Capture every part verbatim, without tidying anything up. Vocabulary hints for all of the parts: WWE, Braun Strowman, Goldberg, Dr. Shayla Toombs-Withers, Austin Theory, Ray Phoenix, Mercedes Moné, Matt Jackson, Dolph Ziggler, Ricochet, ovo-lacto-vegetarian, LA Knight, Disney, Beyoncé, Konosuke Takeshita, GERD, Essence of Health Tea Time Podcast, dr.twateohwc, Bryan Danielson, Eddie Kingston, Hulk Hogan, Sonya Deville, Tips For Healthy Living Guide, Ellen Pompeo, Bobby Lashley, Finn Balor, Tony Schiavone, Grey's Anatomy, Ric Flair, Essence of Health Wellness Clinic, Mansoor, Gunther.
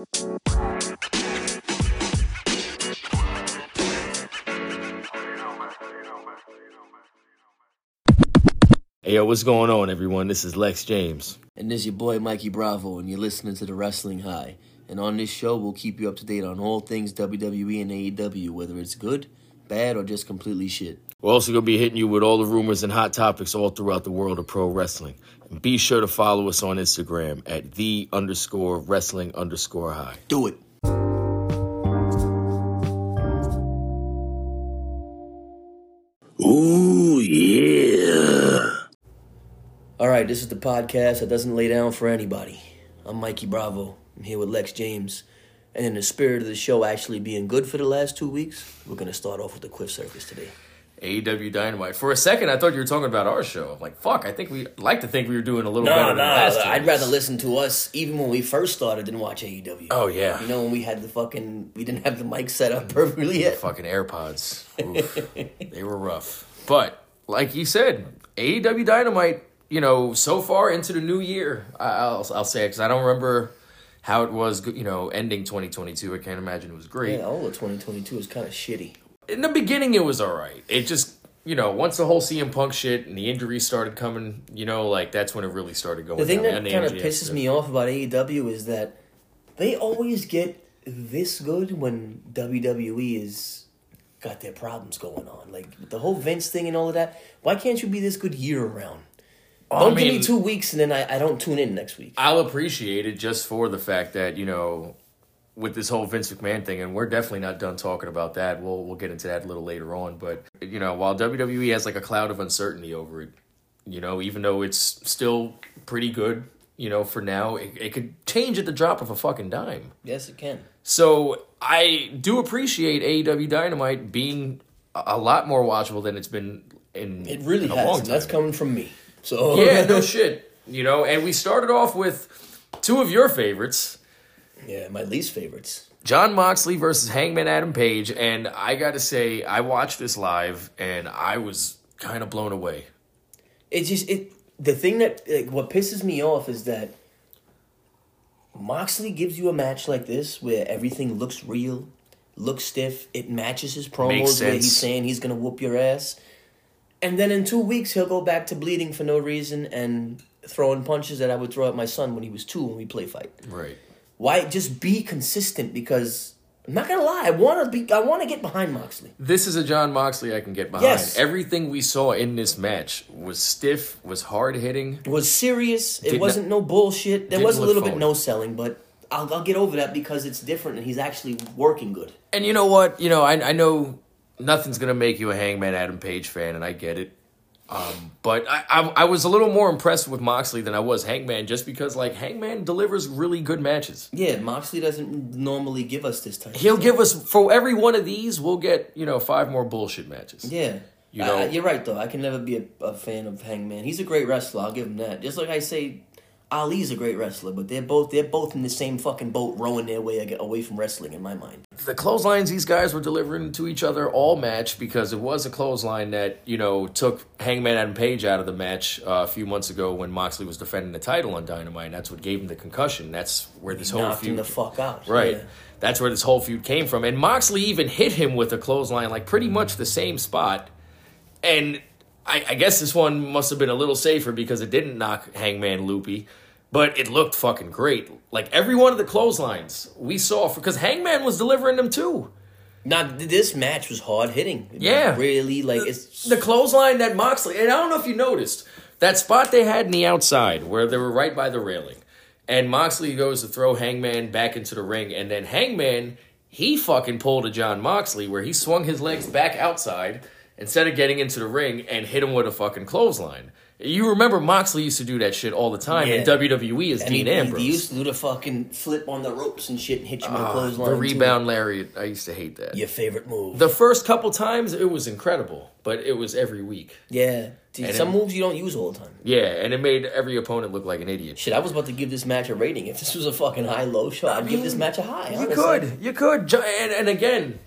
Hey yo, what's going on everyone? This is Lex James. And this is your boy Mikey Bravo, and you're listening to The Wrestling High. And on this show, we'll keep you up to date on all things W W E and A E W, whether it's good, bad, or just completely shit. We're also going to be hitting you with all the rumors and hot topics all throughout the world of pro wrestling. And be sure to follow us on Instagram at the underscore wrestling underscore high. Do it. Ooh, yeah. All right, this is the podcast that doesn't lay down for anybody. I'm Mikey Bravo. I'm here with Lex James. And in the spirit of the show actually being good for the last two weeks, we're going to start off with the Quiff Circus today. A E W Dynamite. For a second, I thought you were talking about our show. I'm like, fuck, I think we like to think we were doing a little no, better than no, last year. I'd rather listen to us even when we first started than watch A E W. Oh, yeah. You know, when we had the fucking, we didn't have the mic set up perfectly yet. The fucking AirPods. Oof. They were rough. But, like you said, A E W Dynamite, you know, so far into the new year, I'll, I'll say it because I don't remember how it was, you know, ending twenty twenty-two. I can't imagine it was great. Yeah, all of twenty twenty-two is kind of shitty. In the beginning, it was all right. It just, you know, once the whole C M Punk shit and the injuries started coming, you know, like, that's when it really started going down. The thing down. that kind of pisses stuff. me off about A E W is that they always get this good when W W E is got their problems going on. Like, the whole Vince thing and all of that, why can't you be this good year around? Don't I mean, give me two weeks and then I, I don't tune in next week. I'll appreciate it just for the fact that, you know, with this whole Vince McMahon thing, and we're definitely not done talking about that. We'll we'll get into that a little later on. But, you know, while W W E has like a cloud of uncertainty over it, you know, even though it's still pretty good, you know, for now, it, it could change at the drop of a fucking dime. Yes, it can. So I do appreciate A E W Dynamite being a lot more watchable than it's been in, it really in a has, long time. That's coming from me. So yeah, no shit. You know, and we started off with two of your favorites. Yeah, my least favorites. John Moxley versus Hangman Adam Page. And I got to say, I watched this live, and I was kind of blown away. It's just, it. the thing that, like, what pisses me off is that Moxley gives you a match like this where everything looks real, looks stiff, it matches his promos where he's saying he's going to whoop your ass. And then in two weeks, he'll go back to bleeding for no reason and throwing punches that I would throw at my son when he was two when we play fight. Right. Why just be consistent? Because I'm not gonna lie, I wanna be I wanna get behind Moxley. This is a John Moxley I can get behind. Yes. Everything we saw in this match was stiff, was hard hitting. Was serious. It wasn't no bullshit. There was a little bit no selling, but I'll I'll get over that because it's different and he's actually working good. And you know what? You know, I I know nothing's gonna make you a Hangman Adam Page fan, and I get it. Um, but I, I I was a little more impressed with Moxley than I was Hangman, just because, like, Hangman delivers really good matches. Yeah, Moxley doesn't normally give us this type of He'll stuff. give us, for every one of these, we'll get, you know, five more bullshit matches. Yeah. You know? I, I, you're right, though. I can never be a, a fan of Hangman. He's a great wrestler. I'll give him that. Just like I say, Ali's a great wrestler, but they're both they're both in the same fucking boat rowing their way away from wrestling, in my mind. The clotheslines these guys were delivering to each other all match, because it was a clothesline that, you know, took Hangman Adam Page out of the match uh, a few months ago when Moxley was defending the title on Dynamite, and that's what gave him the concussion. That's where this he whole knocked feud... knocked him the fuck out. Right. Yeah. That's where this whole feud came from. And Moxley even hit him with a clothesline, like, pretty much the same spot. And I, I guess this one must have been a little safer because it didn't knock Hangman loopy, but it looked fucking great. Like, every one of the clotheslines we saw, because Hangman was delivering them too. Now, this match was hard-hitting. Yeah. Like, really, like, the, it's... The clothesline that Moxley... And I don't know if you noticed, that spot they had in the outside where they were right by the railing, and Moxley goes to throw Hangman back into the ring, and then Hangman, he fucking pulled a John Moxley where he swung his legs back outside instead of getting into the ring and hit him with a fucking clothesline. You remember Moxley used to do that shit all the time yeah. in W W E as I Dean mean, Ambrose. He used to do the fucking flip on the ropes and shit and hit you uh, with a clothesline. The rebound too. lariat. I used to hate that. Your favorite move. The first couple times, it was incredible, but it was every week. Yeah. Dude, some it, moves you don't use all the time. Yeah, and it made every opponent look like an idiot. Shit, I was about to give this match a rating. If this was a fucking high-low show, I'd mean, give this match a high. You honestly. could. You could. And, and again,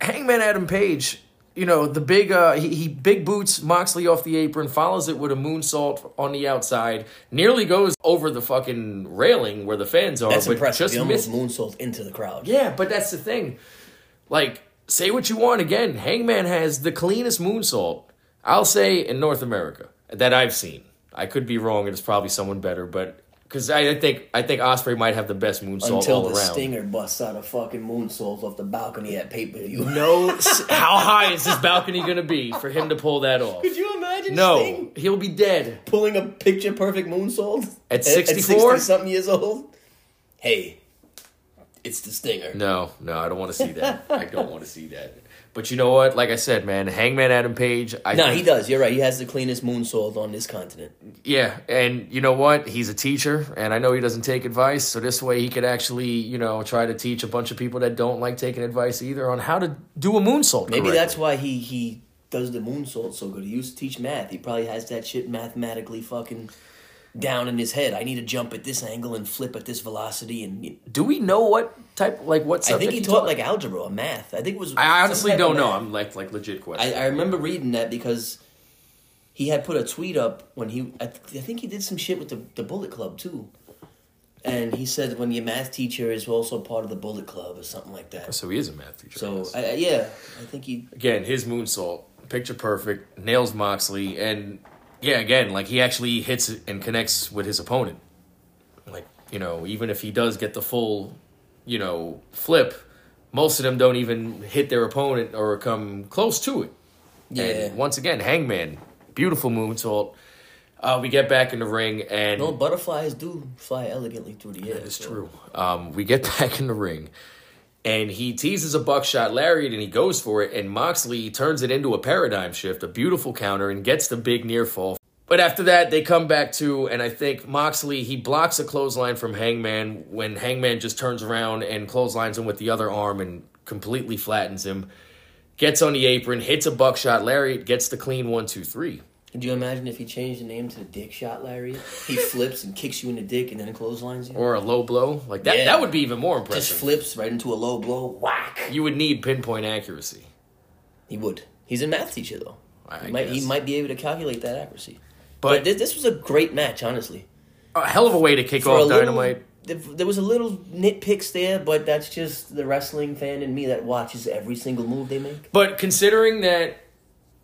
Hangman Adam Page... you know, the big, uh, he, he big boots Moxley off the apron, follows it with a moonsault on the outside, nearly goes over the fucking railing where the fans are. That's but impressive. Just he almost missed. Moonsault into the crowd. Yeah, but that's the thing. Like, say what you want again. Hangman has the cleanest moonsault, I'll say, in North America that I've seen. I could be wrong, and it's probably someone better, but... Because I think I think Ospreay might have the best moonsault Until all around. Until the Stinger busts out a fucking moonsault off the balcony at pay-per-view. No, how high is this balcony going to be for him to pull that off? Could you imagine no, Sting? He'll be dead. Pulling a picture-perfect moonsault? At sixty-four? At sixty-something years old? Hey, it's the Stinger. No, no, I don't want to see that. I don't want to see that. But you know what? Like I said, man, Hangman Adam Page. I no, think, he does. You're right. He has the cleanest moonsault on this continent. Yeah, and you know what? He's a teacher, and I know he doesn't take advice, so this way he could actually, you know, try to teach a bunch of people that don't like taking advice either on how to do a moonsault correctly. Maybe that's why he, he does the moonsault so good. He used to teach math. He probably has that shit mathematically fucking down in his head. I need to jump at this angle and flip at this velocity. And do we know what type, like what subject? I think he, he taught, taught like algebra or math. I think it was. I honestly don't know. I'm like like legit question. I, I remember reading that because he had put a tweet up when he. I, th- I think he did some shit with the the Bullet Club too, and he said when your math teacher is also part of the Bullet Club or something like that. So he is a math teacher. So I I, yeah, I think he again his moonsault picture perfect nails Moxley and. Yeah, again, like, he actually hits and connects with his opponent. Like, you know, even if he does get the full, you know, flip, most of them don't even hit their opponent or come close to it. Yeah. And once again, Hangman, beautiful moonsault. Uh, we get back in the ring and... No, butterflies do fly elegantly through the air. That is so. true. Um, we get back in the ring, and he teases a buckshot lariat, and he goes for it, and Moxley turns it into a paradigm shift, a beautiful counter, and gets the big near fall. But after that, they come back to, and I think Moxley, he blocks a clothesline from Hangman when Hangman just turns around and clotheslines him with the other arm and completely flattens him, gets on the apron, hits a buckshot lariat, gets the clean one, two, three. Could you imagine if he changed the name to the Dick Shot Lariat? He flips and kicks you in the dick and then clotheslines you? Or a low blow? Like that, yeah. That would be even more impressive. Just flips right into a low blow. Whack! You would need pinpoint accuracy. He would. He's a math teacher, though. I he, might, he might be able to calculate that accuracy. But, but this, this was a great match, honestly. A hell of a way to kick For off Dynamite. Little, there was a little nitpicks there, but that's just the wrestling fan in me that watches every single move they make. But considering that...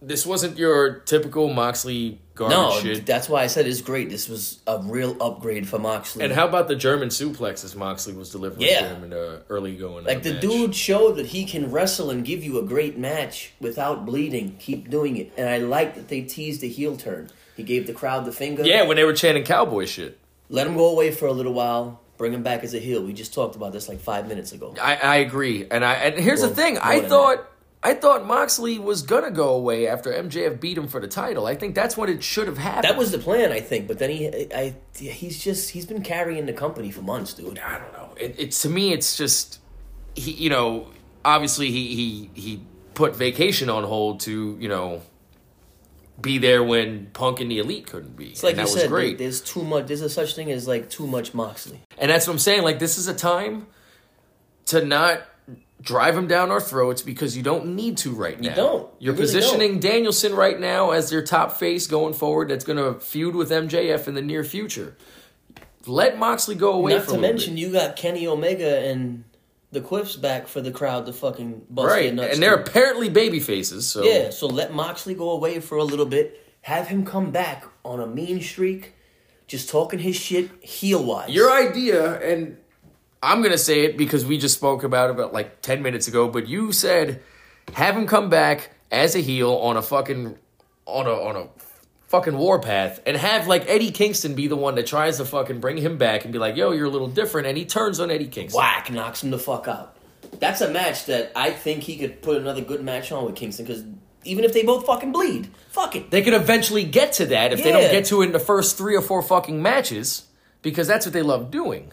This wasn't your typical Moxley garbage no, shit. No, that's why I said it's great. This was a real upgrade for Moxley. And how about the German suplexes Moxley was delivering yeah. to him in the early going? Like the match. Dude showed that he can wrestle and give you a great match without bleeding. Keep doing it. And I like that they teased the heel turn. He gave the crowd the finger. Yeah, when they were chanting cowboy shit. Let him go away for a little while. Bring him back as a heel. We just talked about this like five minutes ago. I, I agree. And I and here's well, the thing. I thought... That. I thought Moxley was going to go away after M J F beat him for the title. I think that's what it should have happened. That was the plan, I think. But then he I, he's just, he's been carrying the company for months, dude. I don't know. It, it, to me, it's just, he, you know, obviously he, he he put vacation on hold to, you know, be there when Punk and the Elite couldn't be. It's like and you that said, was great. There's too much, there's a such thing as like too much Moxley. And that's what I'm saying. Like, this is a time to not... Drive him down our throats because you don't need to right now. You don't. You're you really positioning don't. Danielson right now as their top face going forward that's going to feud with M J F in the near future. Let Moxley go away Not for to a mention, bit. You got Kenny Omega and the Quips back for the crowd to fucking bust right. their nuts. And they're too. apparently baby faces. So. Yeah, so let Moxley go away for a little bit. Have him come back on a mean streak, just talking his shit heel-wise. Your idea and... I'm going to say it because we just spoke about it about like ten minutes ago, but you said have him come back as a heel on a fucking on a on a fucking warpath and have like Eddie Kingston be the one that tries to fucking bring him back and be like, "Yo, you're a little different." And he turns on Eddie Kingston. Whack, knocks him the fuck out. That's a match that I think he could put another good match on with Kingston cuz even if they both fucking bleed. Fuck it. They could eventually get to that if yeah. they don't get to it in the first three or four fucking matches because that's what they love doing.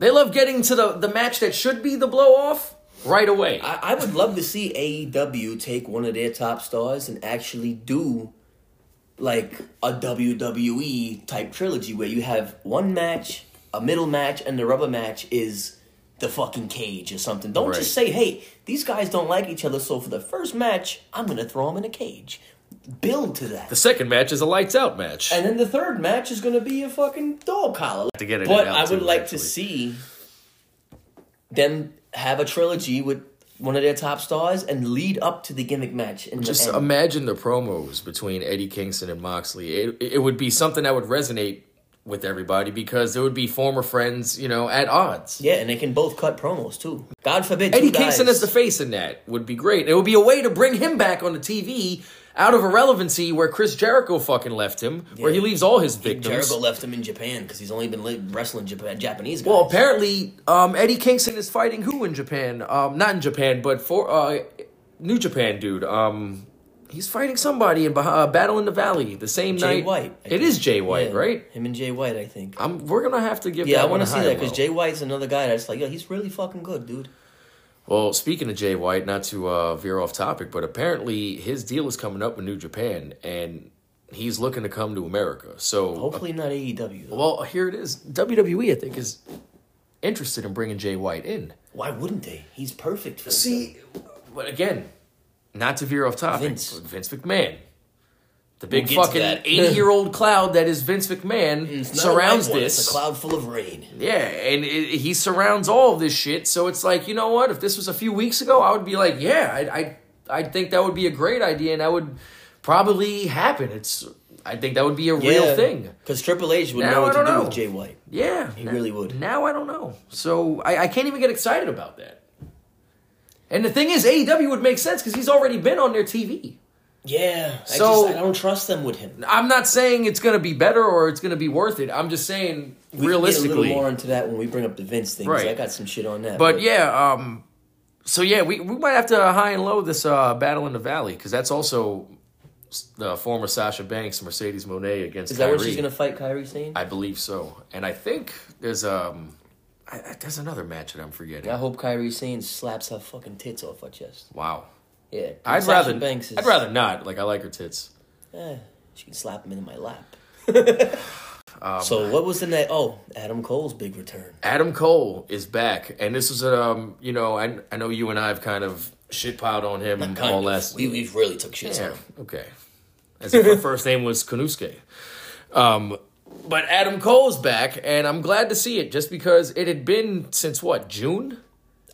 They love getting to the, the match that should be the blow-off right away. I, I would love to see A E W take one of their top stars and actually do, like, a W W E-type trilogy where you have one match, a middle match, and the rubber match is the fucking cage or something. Don't right. just say, hey, these guys don't like each other, so for the first match, I'm going to throw them in a cage. Build to that. The second match is a lights out match. And then the third match is going to be a fucking dog collar. To get it but I would too, like actually. to see them have a trilogy with one of their top stars and lead up to the gimmick match. In Just the imagine the promos between Eddie Kingston and Moxley. It, it would be something that would resonate with everybody because there would be former friends, you know, at odds. Yeah, and they can both cut promos, too. God forbid Eddie Kingston as the face in that would be great. It would be a way to bring him back on the T V out of irrelevancy where Chris Jericho fucking left him, yeah, where he leaves all his victims. Jericho left him in Japan because he's only been wrestling Japan, Japanese guys. Well, apparently, um, Eddie Kingston is fighting who in Japan? Um, not in Japan, but for uh, New Japan dude. Um, he's fighting somebody in uh, Battle in the Valley the same Jay night. Jay White. I it think. is Jay White, yeah, right? Him and Jay White, I think. I'm, we're going to have to give yeah, that I one a high. Yeah, I want to see that because Jay White's another guy that's like, yo, he's really fucking good, dude. Well, speaking of Jay White, not to uh, veer off topic, but apparently his deal is coming up with New Japan, and he's looking to come to America. So hopefully uh, not A E W, though. Well, here it is. W W E, I think, is interested in bringing Jay White in. Why wouldn't they? He's perfect for See, them. But again, not to veer off topic, Vince, but Vince McMahon. The big we'll fucking eighty-year-old cloud that is Vince McMahon it's surrounds this. It's a cloud full of rain. Yeah, and it, he surrounds all of this shit. So it's like, you know what? If this was a few weeks ago, I would be like, yeah, I, I, I think that would be a great idea, and that would probably happen. It's, I think that would be a yeah, real thing. Because Triple H would now know what to do know. with Jay White. Yeah, he now, really would. Now I don't know. So I, I can't even get excited about that. And the thing is, A E W would make sense because he's already been on their T V. Yeah, so, I, just, I don't trust them with him. I'm not saying it's going to be better or it's going to be worth it. I'm just saying we realistically. We can get a little more into that when we bring up the Vince thing. Right. I got some shit on that. But, but. yeah, um, so yeah, we, we might have to high and low this uh, Battle in the Valley because that's also the former Sasha Banks, Mercedes Moné against Kyrie. Is that where she's going to fight Kyrie Sane? I believe so. And I think there's um. I, there's another match that I'm forgetting. I hope Kyrie Sane slaps her fucking tits off her chest. Wow. Yeah, I'd rather, is, I'd rather not. Like, I like her tits. Eh, she can slap them into my lap. um, so what was the next? Oh, Adam Cole's big return. Adam Cole is back. And this is, a, um, you know, I I know you and I have kind of shit-piled on him not all last... We, we've really took shit yeah, on him. Okay. As if her first name was Konosuke. Um, but Adam Cole's back, and I'm glad to see it, just because it had been since, what, June?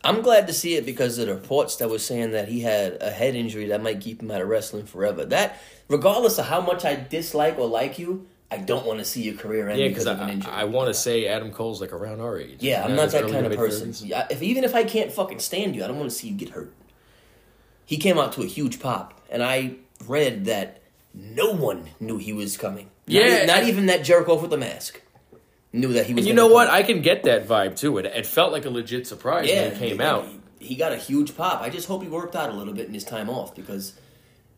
I'm glad to see it because of the reports that were saying that he had a head injury that might keep him out of wrestling forever. That, regardless of how much I dislike or like you, I don't want to see your career end yeah, because of I, an injury. I, I want to say Adam Cole's like around our age. Yeah, I'm not that kind of person. I, if even if I can't fucking stand you, I don't want to see you get hurt. He came out to a huge pop, and I read that no one knew he was coming. Yeah, not, not even that jerk off with the mask. Knew that he was. And you know what? Play. I can get that vibe too. It it felt like a legit surprise yeah, when it came he, out. He, he got a huge pop. I just hope he worked out a little bit in his time off because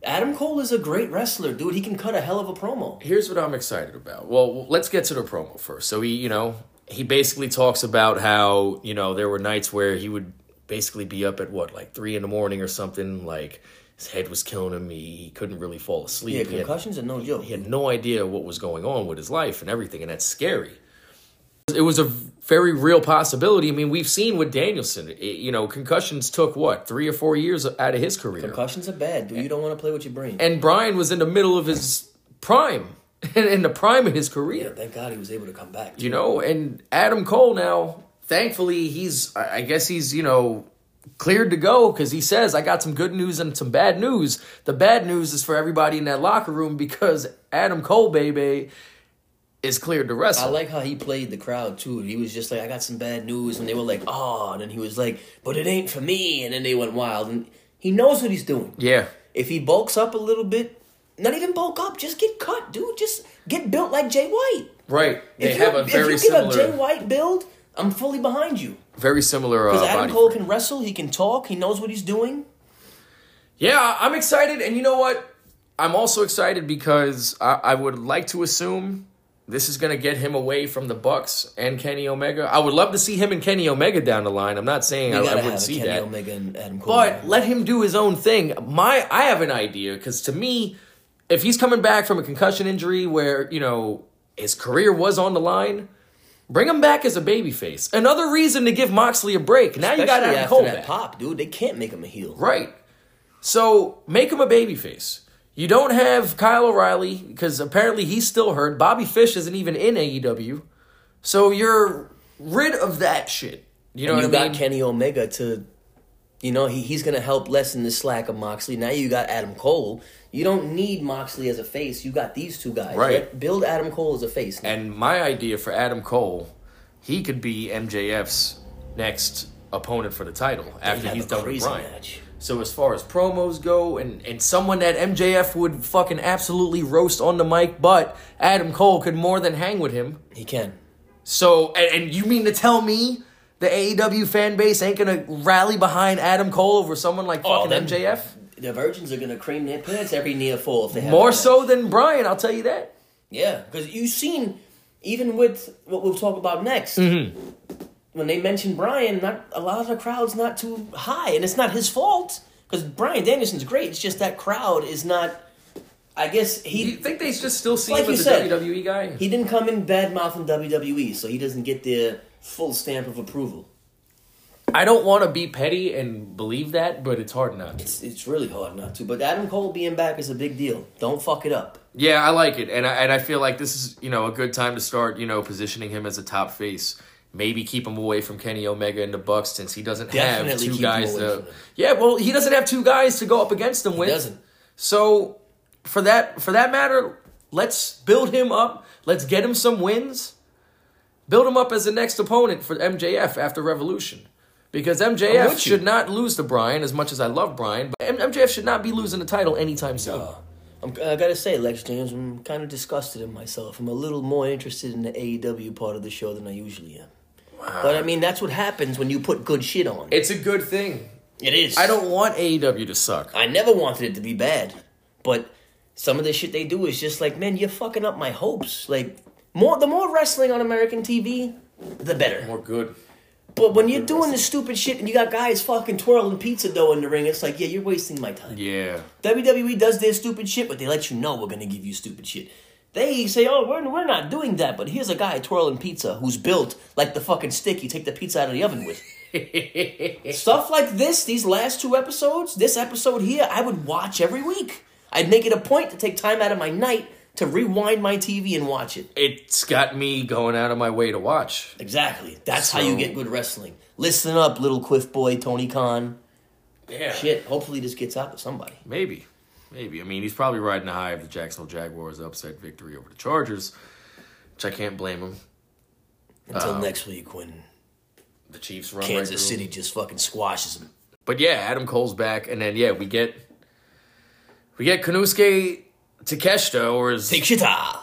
Adam Cole is a great wrestler, dude. He can cut a hell of a promo. Here's what I'm excited about. Well, let's get to the promo first. So he, you know, he basically talks about how, you know, there were nights where he would basically be up at what, like three in the morning or something, like. His head was killing him. He, he couldn't really fall asleep. Yeah, concussions and no joke. He had no idea what was going on with his life and everything, and that's scary. It was a very real possibility. I mean, we've seen with Danielson, it, you know, concussions took, what, three or four years out of his career. Concussions are bad, dude. You don't want to play with your brain. And Bryan was in the middle of his prime, in the prime of his career. Yeah, thank God he was able to come back. Too. You know, and Adam Cole now, thankfully, he's, I guess he's, you know, cleared to go because he says, I got some good news and some bad news. The bad news is for everybody in that locker room because Adam Cole, baby, is cleared to wrestle. I like how he played the crowd, too. He was just like, I got some bad news. And they were like, oh. And then he was like, but it ain't for me. And then they went wild. And he knows what he's doing. Yeah. If he bulks up a little bit, not even bulk up, just get cut, dude. Just get built like Jay White. Right. They if have you, a very if you similar... If you get a Jay White build, I'm fully behind you. Very similar Because uh, Adam Cole frame. can wrestle. He can talk. He knows what he's doing. Yeah, I'm excited. And you know what? I'm also excited because I, I would like to assume... This is going to get him away from the Bucks and Kenny Omega. I would love to see him and Kenny Omega down the line. I'm not saying I, I wouldn't have see Kenny that. Omega and Adam Cole but now. Let him do his own thing. My, I have an idea because to me, if he's coming back from a concussion injury where, you know, his career was on the line, Bring him back as a babyface. Another reason to give Moxley a break. Now especially you got Adam Cole back. Pop, dude. They can't make him a heel. Right. So make him a babyface. You don't have Kyle O'Reilly because apparently he's still hurt. Bobby Fish isn't even in A E W. So you're rid of that shit. You know and what you I mean? You got Kenny Omega to, you know, he, he's going to help lessen the slack of Moxley. Now you got Adam Cole. You don't need Moxley as a face. You got these two guys. Right. Right? Build Adam Cole as a face. Now. And my idea for Adam Cole, he could be M J F's next opponent for the title after he's done with Bryan. Match. So as far as promos go, and, and someone that M J F would fucking absolutely roast on the mic, but Adam Cole could more than hang with him. He can. So, and, and you mean to tell me the A E W fan base ain't going to rally behind Adam Cole over someone like fucking oh, M J F? The virgins are going to cream their pants every near fall if they have more so than Bryan, I'll tell you that. Yeah, because you've seen, even with what we'll talk about next, mm-hmm. when they mention Bryan, not a lot of the crowd's not too high, and it's not his fault because Bryan Danielson's great. It's just that crowd is not. I guess he. Do you think they just still see like him as said, a W W E guy? He didn't come in bad mouthing W W E, so he doesn't get their full stamp of approval. I don't want to be petty and believe that, but it's hard not to. It's, it's really hard not to. But Adam Cole being back is a big deal. Don't fuck it up. Yeah, I like it. And I, and I feel like this is, you know, a good time to start, you know, positioning him as a top face. Maybe keep him away from Kenny Omega and the Bucks since he doesn't Definitely have two keep guys him away to... From yeah, well, he doesn't have two guys to go up against him he with. He doesn't. So, for that, for that matter, let's build him up. Let's get him some wins. Build him up as the next opponent for M J F after Revolution. Because M J F should not lose to Bryan, as much as I love Bryan. But M J F should not be losing the title anytime soon. No. I'm, I gotta say, Lex James, I'm kind of disgusted in myself. I'm a little more interested in the A E W part of the show than I usually am. Wow. But, I mean, that's what happens when you put good shit on. It's a good thing. It is. I don't want A E W to suck. I never wanted it to be bad. But some of the shit they do is just like, man, you're fucking up my hopes. Like, more the more wrestling on American T V, the better. More good. But when you're doing the stupid shit and you got guys fucking twirling pizza dough in the ring, it's like, yeah, you're wasting my time. Yeah. W W E does their stupid shit, but they let you know we're going to give you stupid shit. They say, oh, we're, we're not doing that, but here's a guy twirling pizza who's built like the fucking stick you take the pizza out of the oven with. Stuff like this, these last two episodes, this episode here, I would watch every week. I'd make it a point to take time out of my night to rewind my T V and watch it. It's got me going out of my way to watch. Exactly. That's so, how you get good wrestling. Listen up, little quiff boy, Tony Khan. Yeah. Shit, hopefully this gets out to somebody. Maybe. Maybe. I mean, he's probably riding the high of the Jacksonville Jaguars' upset victory over the Chargers, which I can't blame him. Until um, next week when the Chiefs run Kansas right City just fucking squashes him. But yeah, Adam Cole's back, and then, yeah, we get... We get Konosuke... Takeshita, or as Takeshita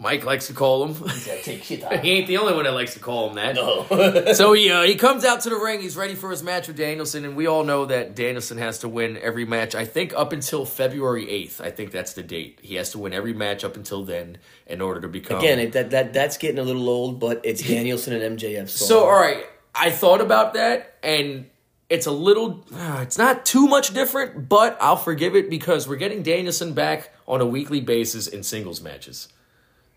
Mike likes to call him. Takeshita. He ain't the only one that likes to call him that. No. So he uh, he comes out to the ring. He's ready for his match with Danielson, and we all know that Danielson has to win every match. I think up until February eighth. I think that's the date. He has to win every match up until then in order to become. Again, that that that's getting a little old, but it's Danielson and M J F. So, so all right, I thought about that, and it's a little. Uh, it's not too much different, but I'll forgive it because we're getting Danielson back on a weekly basis in singles matches,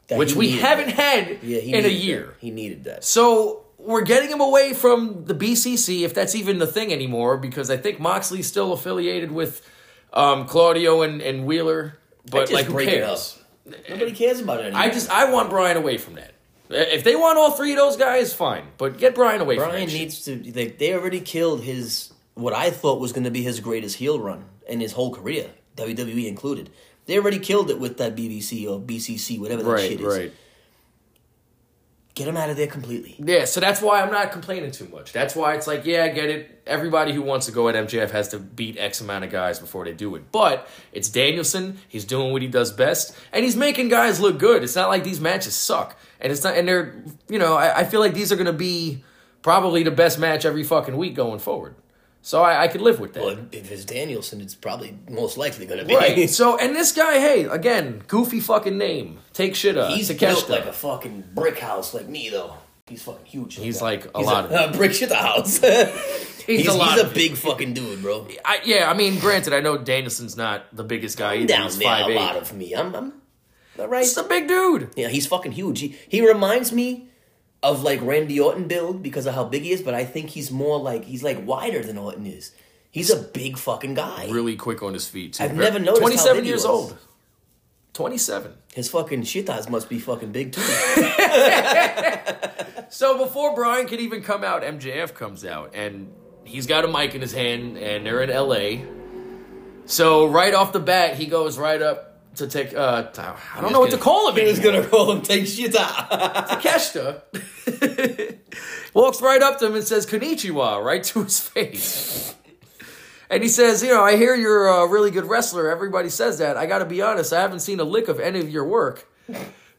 that which we haven't that. had yeah, in a year. That. He needed that. So we're getting him away from the B C C, if that's even the thing anymore, because I think Moxley's still affiliated with um, Claudio and, and Wheeler. But I just like, break who cares? It up. Nobody cares about it anymore. I just I want Bryan away from that. If they want all three of those guys, fine. But get Bryan away Bryan from that. Bryan needs to. They, they already killed his what I thought was going to be his greatest heel run in his whole career, W W E included. They already killed it with that B B C or B C C, whatever that right, shit is. Right. Get them out of there completely. Yeah, so that's why I'm not complaining too much. That's why it's like, yeah, I get it. Everybody who wants to go at M J F has to beat X amount of guys before they do it. But it's Danielson. He's doing what he does best. And he's making guys look good. It's not like these matches suck. And it's not. And they're, you know, I, I feel like these are going to be probably the best match every fucking week going forward. So I, I could live with that. Well, if it's Danielson, it's probably most likely going to be. Right. So, and this guy, hey, again, goofy fucking name. Take shit up. He's built like a fucking brick house like me, though. He's fucking huge. He's like, like a he's lot a, of... A brick shit house. he's, he's a lot He's a big people. fucking dude, bro. I, yeah, I mean, granted, I know Danielson's not the biggest guy. He's down there five, a eight. lot of me. I'm, I'm... All right. He's a big dude. Yeah, he's fucking huge. He, he reminds me of like Randy Orton build because of how big he is, but I think he's more like, he's like wider than Orton is. He's a big fucking guy. Really quick on his feet, too. I've never noticed how big he was. twenty-seven years old. twenty-seven. His fucking shitas must be fucking big, too. So before Bryan could even come out, M J F comes out, and he's got a mic in his hand, and they're in L A. So right off the bat, he goes right up to take, uh, to, I don't know what gonna, to call him. He's going to call him Takeshita. Takeshita. Walks right up to him and says, "Konnichiwa," right to his face. And he says, you know, "I hear you're a really good wrestler. Everybody says that. I got to be honest. I haven't seen a lick of any of your work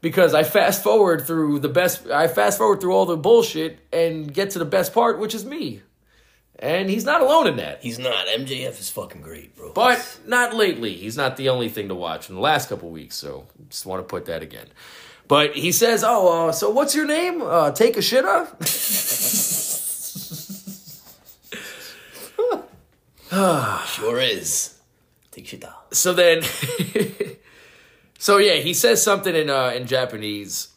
because I fast forward through the best. I fast forward through all the bullshit and get to the best part, which is me." And he's not alone in that. He's not. M J F is fucking great, bro. But not lately. He's not the only thing to watch in the last couple weeks. So just want to put that again. But he says, "Oh, uh, so what's your name? Uh, Takeshita." Sure is. Takeshita. So then, so yeah, he says something in uh, in Japanese,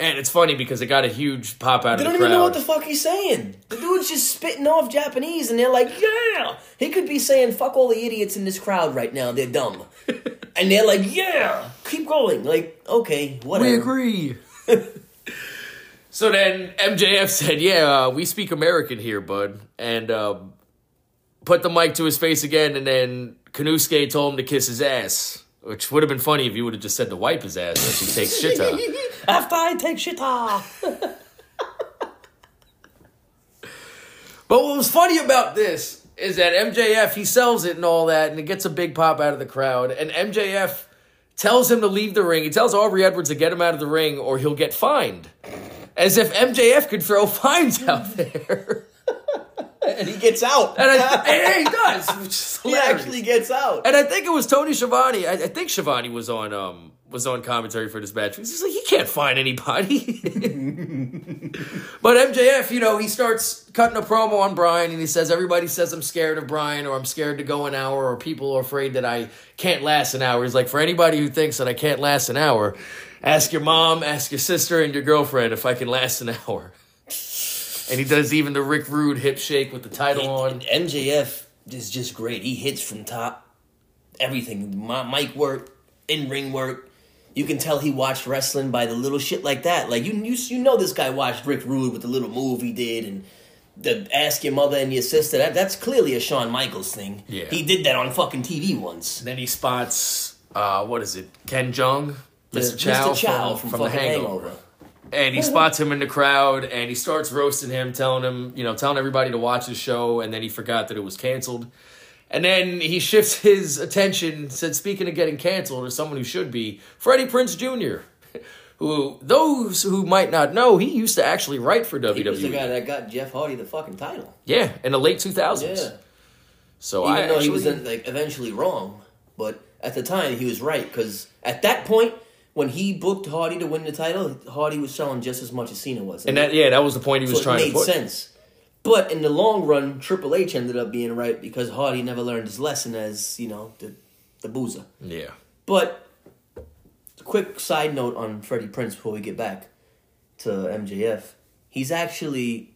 and it's funny because it got a huge pop out they of the crowd. They don't even know what the fuck he's saying. The dude's just spitting off Japanese, and they're like, "Yeah." He could be saying, "Fuck all the idiots in this crowd right now. They're dumb," and they're like, "Yeah, keep going." Like, okay, whatever. We agree. So then M J F said, "Yeah, uh, we speak American here, bud," and. Uh, Put the mic to his face again, and then Konosuke told him to kiss his ass, which would have been funny if you would have just said to wipe his ass as he takes shit off. After I take shit off. But what was funny about this is that M J F, he sells it and all that, and it gets a big pop out of the crowd, and M J F tells him to leave the ring. He tells Aubrey Edwards to get him out of the ring or he'll get fined. As if M J F could throw fines out there. And he gets out. And, I, and he does. Which is he actually gets out. And I think it was Tony Schiavone. I, I think Schiavone was on um was on commentary for this match. He's like, he can't find anybody. But M J F, you know, he starts cutting a promo on Bryan, and he says, "Everybody says I'm scared of Bryan, or I'm scared to go an hour, or people are afraid that I can't last an hour." He's like, "For anybody who thinks that I can't last an hour, ask your mom, ask your sister, and your girlfriend if I can last an hour." And he does even the Rick Rude hip shake with the title he, on. M J F is just great. He hits from top. Everything. My, mic work, in-ring work. You can tell he watched wrestling by the little shit like that. Like, you, you, you know this guy watched Rick Rude with the little move he did. And the ask your mother and your sister. That, that's clearly a Shawn Michaels thing. Yeah. He did that on fucking T V once. And then he spots, uh, what is it, Ken Jeong? The, Mister Chow, Mister Chow from, from, from The Hangover. hangover. And he spots him in the crowd, and he starts roasting him, telling him, you know, telling everybody to watch the show, and then he forgot that it was canceled. And then he shifts his attention, said, speaking of getting canceled, or someone who should be, Freddie Prinze Junior, who, those who might not know, he used to actually write for W W E. He was the guy that got Jeff Hardy the fucking title. Yeah, in the late two thousands. Yeah. So Even I though actually, he was in, like, eventually wrong, but at the time he was right, because at that point... When he booked Hardy to win the title, Hardy was selling just as much as Cena was. And that, yeah, that was the point he was so trying to put. It made sense. But in the long run, Triple H ended up being right because Hardy never learned his lesson as, you know, the, the boozer. Yeah. But quick side note on Freddie Prinze before we get back to M J F. He's actually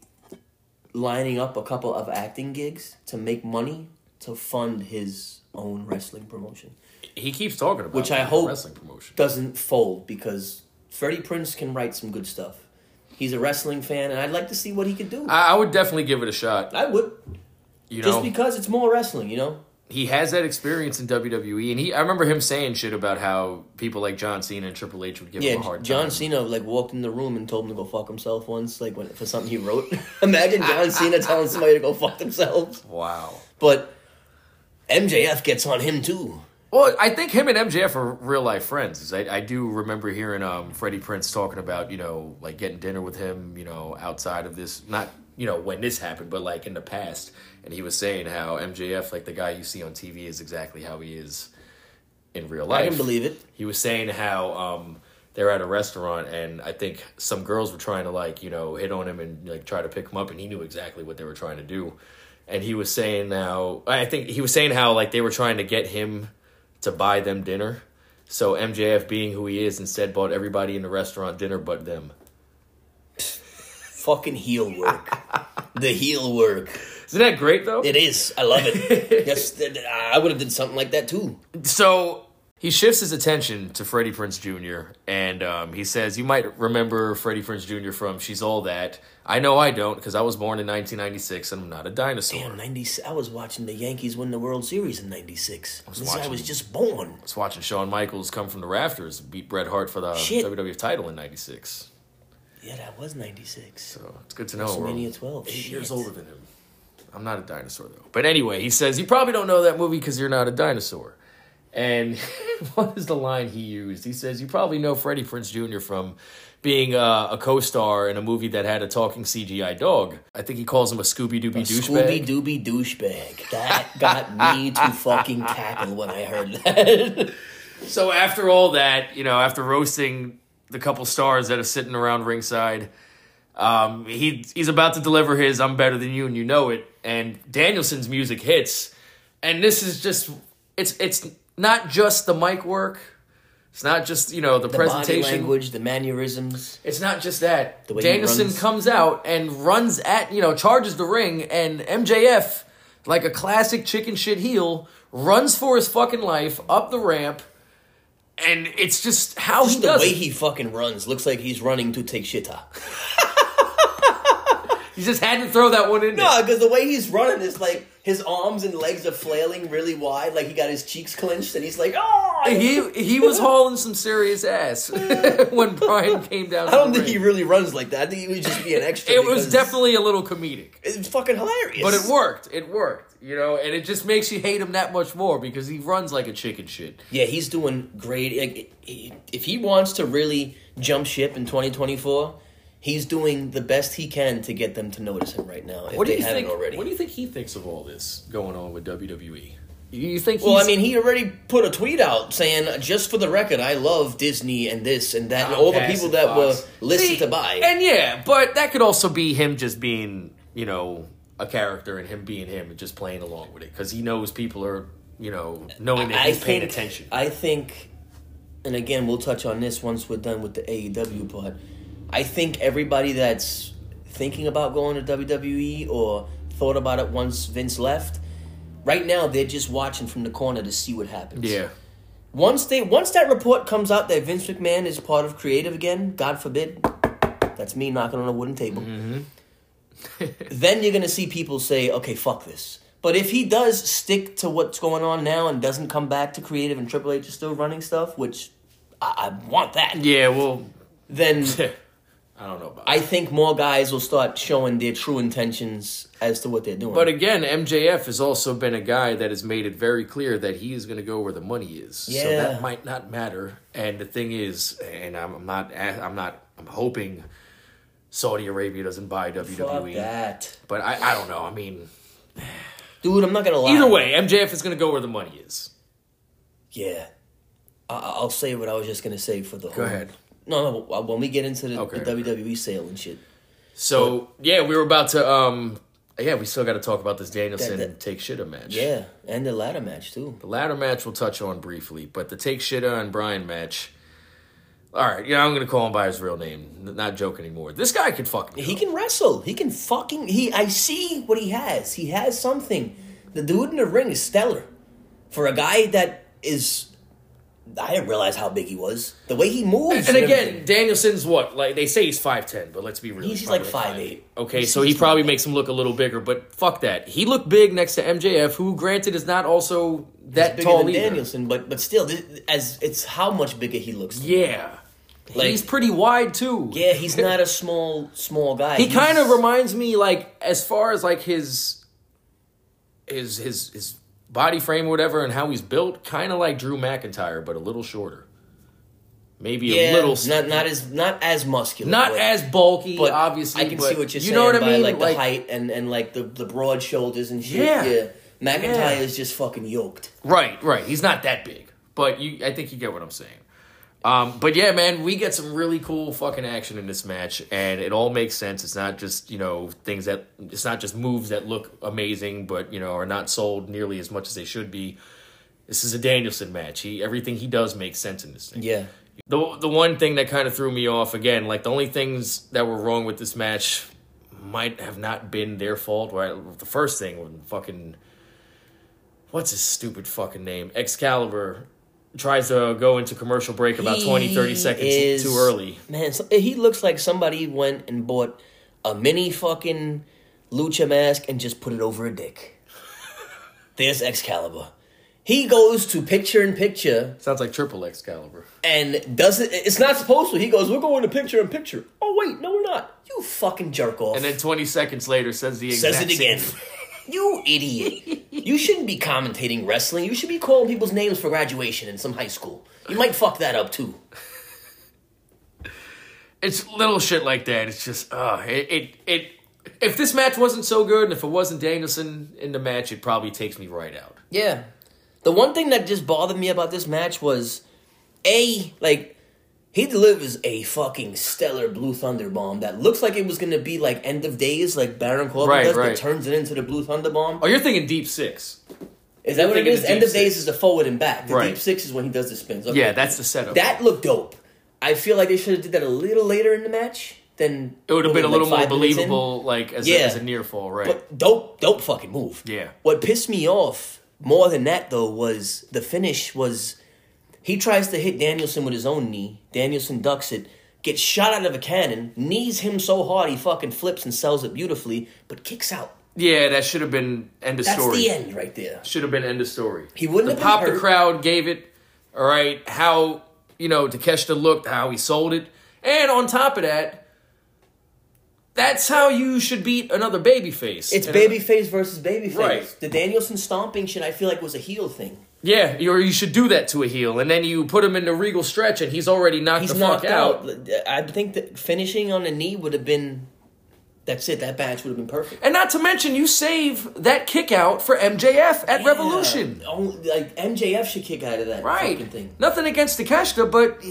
lining up a couple of acting gigs to make money to fund his own wrestling promotion. He keeps talking about Which I hope wrestling promotion. Doesn't fold because Freddie Prinze can write some good stuff. He's a wrestling fan, and I'd like to see what he could do. I, I would definitely give it a shot. I would. You Just know, because it's more wrestling, you know? He has that experience in W W E, and he I remember him saying shit about how people like John Cena and Triple H would give yeah, him a hard John time. John Cena like walked in the room and told him to go fuck himself once like when, for something he wrote. Imagine John Cena telling somebody to go fuck themselves. Wow. But M J F gets on him, too. Well, I think him and M J F are real-life friends. I, I do remember hearing um, Freddie Prinze talking about, you know, like getting dinner with him, you know, outside of this. Not, you know, when this happened, but like in the past. And he was saying how M J F, like the guy you see on T V, is exactly how he is in real life. I can believe it. He was saying how um, they were at a restaurant and I think some girls were trying to like, you know, hit on him and like try to pick him up. And he knew exactly what they were trying to do. And he was saying how, I think he was saying how like they were trying to get him to buy them dinner. So M J F, being who he is, instead bought everybody in the restaurant dinner but them. fucking heel work. The heel work. Isn't that great, though? It is. I love it. Yes, I would have done something like that, too. So he shifts his attention to Freddie Prinze Junior, and um, he says, you might remember Freddie Prinze Junior from She's All That. I know I don't, because I was born in nineteen ninety-six, and I'm not a dinosaur. Damn, ninety-six I was watching the Yankees win the World Series in ninety-six. I was, watching, I was just born. I was watching Shawn Michaels come from the rafters and beat Bret Hart for the Shit. W W F title in ninety-six. Yeah, that was ninety-six. So it's good to know. WrestleMania twelve. Eight Shit. Years older than him. I'm not a dinosaur, though. But anyway, he says, you probably don't know that movie because you're not a dinosaur. And what is the line he used? He says, you probably know Freddie Prinze Junior from being uh, a co-star in a movie that had a talking C G I dog. I think he calls him a Scooby-Dooby douchebag. Scooby-Dooby douchebag. That got me to fucking cackle when I heard that. So after all that, you know, after roasting the couple stars that are sitting around ringside, Um, he he's about to deliver his I'm Better Than You and You Know It, and Danielson's music hits. And this is just, it's it's not just the mic work. It's not just, you know, the, the presentation. The body language, the mannerisms. It's not just that. The way Danielson comes out and runs at, you know, charges the ring, and M J F, like a classic chicken shit heel, runs for his fucking life up the ramp. And it's just how just he does it. The way he fucking runs looks like he's running to Takeshita. You just had to throw that one in there. No, because the way he's running is like his arms and legs are flailing really wide, like he got his cheeks clenched, and he's like, oh! He he was hauling some serious ass when Bryan came down. I don't think ring. He really runs like that. I think he would just be an extra. It was definitely a little comedic. It's fucking hilarious. But it worked. It worked. You know, and it just makes you hate him that much more because he runs like a chicken shit. Yeah, he's doing great. Like, if he wants to really jump ship in twenty twenty-four... he's doing the best he can to get them to notice him right now, if what do they you haven't think, already. What do you think he thinks of all this going on with W W E? You think? Well, I mean, he already put a tweet out saying, just for the record, I love Disney and this and that, and all the people that Fox. Were listed See, to buy. And yeah, but that could also be him just being, you know, a character and him being him and just playing along with it. Because he knows people are, you know, knowing that I he's think, paying attention. I think, and again, we'll touch on this once we're done with the A E W part, I think everybody that's thinking about going to W W E or thought about it once Vince left, right now they're just watching from the corner to see what happens. Yeah. Once they once that report comes out that Vince McMahon is part of creative again, God forbid, that's me knocking on a wooden table. Mm-hmm. Then you're going to see people say, okay, fuck this. But if he does stick to what's going on now and doesn't come back to creative and Triple H is still running stuff, which I, I want that. Yeah, well. Then... I don't know about I that. Think more guys will start showing their true intentions as to what they're doing. But again, M J F has also been a guy that has made it very clear that he is going to go where the money is. Yeah. So that might not matter. And the thing is, and I'm not, I'm not, I'm hoping Saudi Arabia doesn't buy W W E. Fuck that. But I, I don't know. I mean. Dude, I'm not going to lie. Either way, M J F is going to go where the money is. Yeah. I, I'll say what I was just going to say for the whole. Go ahead. No, no, when we get into the, okay. the W W E sale and shit. So, but, yeah, we were about to, um, yeah, we still got to talk about this Danielson that, that, Takeshita match. Yeah, and the ladder match, too. The ladder match we'll touch on briefly, but the Takeshita and Bryan match, all right, yeah, I'm going to call him by his real name. Not joking anymore. This guy can fucking He can wrestle. He can fucking, he. I see what he has. He has something. The dude in the ring is stellar. For a guy that is... I didn't realize how big he was. The way he moves. And, and again, everything. Danielson's what? Like they say he's five ten, but let's be real. He's, he's like five eight. Okay, he's so he probably makes him look a little bigger, but fuck that. He looked big next to M J F, who granted is not also that he's tall than either. Danielson, but but still, this, as it's how much bigger he looks. Yeah. Like, he's pretty wide too. Yeah, he's not a small small guy. He kind of reminds me like as far as like his his his his body frame or whatever and how he's built, kind of like Drew McIntyre, but a little shorter. Maybe yeah, a little... Not, not as not as muscular. Not but, as bulky, but obviously. I can but see what you're you saying know what by I mean? Like, like the height and, and like the, the broad shoulders and shit. Yeah. yeah. McIntyre yeah. is just fucking yoked. Right, right. He's not that big. But you, I think you get what I'm saying. Um, but yeah, man, we get some really cool fucking action in this match, and it all makes sense. It's not just, you know, things that, it's not just moves that look amazing, but, you know, are not sold nearly as much as they should be. This is a Danielson match. He, everything he does makes sense in this thing. Yeah. The, the one thing that kind of threw me off, again, like the only things that were wrong with this match might have not been their fault. Where I, the first thing when fucking, what's his stupid fucking name? Excalibur tries to go into commercial break about he twenty, thirty seconds is, too early. Man, so, he looks like somebody went and bought a mini fucking lucha mask and just put it over a dick. There's Excalibur. He goes to picture in picture. Sounds like Triple Excalibur. And doesn't, it's not supposed to. He goes, we're going to picture in picture. Oh, wait, no, we're not. You fucking jerk off. And then twenty seconds later says the exact same thing. Says it again. You idiot. You shouldn't be commentating wrestling. You should be calling people's names for graduation in some high school. You might fuck that up, too. It's little shit like that. It's just, uh, it, it, it, if this match wasn't so good, and if it wasn't Danielson in the match, it probably takes me right out. Yeah. The one thing that just bothered me about this match was, A, like, he delivers a fucking stellar Blue Thunder Bomb that looks like it was going to be, like, End of Days, like Baron Corbin right, does, right. but turns it into the Blue Thunder Bomb. Oh, you're thinking Deep Six. Is that what it is? End of Days is the forward and back. The right. Deep Six is when he does the spins. Okay. Yeah, that's the setup. That looked dope. I feel like they should have did that a little later in the match. Then it would have been a little more believable, like, as, yeah. a, as a near fall, right? But dope, dope fucking move. Yeah. What pissed me off... more than that, though, was the finish was he tries to hit Danielson with his own knee. Danielson ducks it, gets shot out of a cannon, knees him so hard he fucking flips and sells it beautifully, but kicks out. Yeah, that should have been end of That's story. That's the end right there. Should have been end of story. He wouldn't the have been pop hurt. The crowd gave it, all right, how, you know, Takeshita looked, how he sold it. And on top of that... that's how you should beat another babyface. It's babyface versus babyface. Right. The Danielson stomping shit, I feel like, was a heel thing. Yeah, or you should do that to a heel. And then you put him in the regal stretch, and he's already knocked he's the knocked fuck out. out. I think that finishing on the knee would have been... that's it. That match would have been perfect. And not to mention, you save that kick out for M J F at yeah. Revolution. Only, like, M J F should kick out of that right. fucking thing. Nothing against Takeshita, but...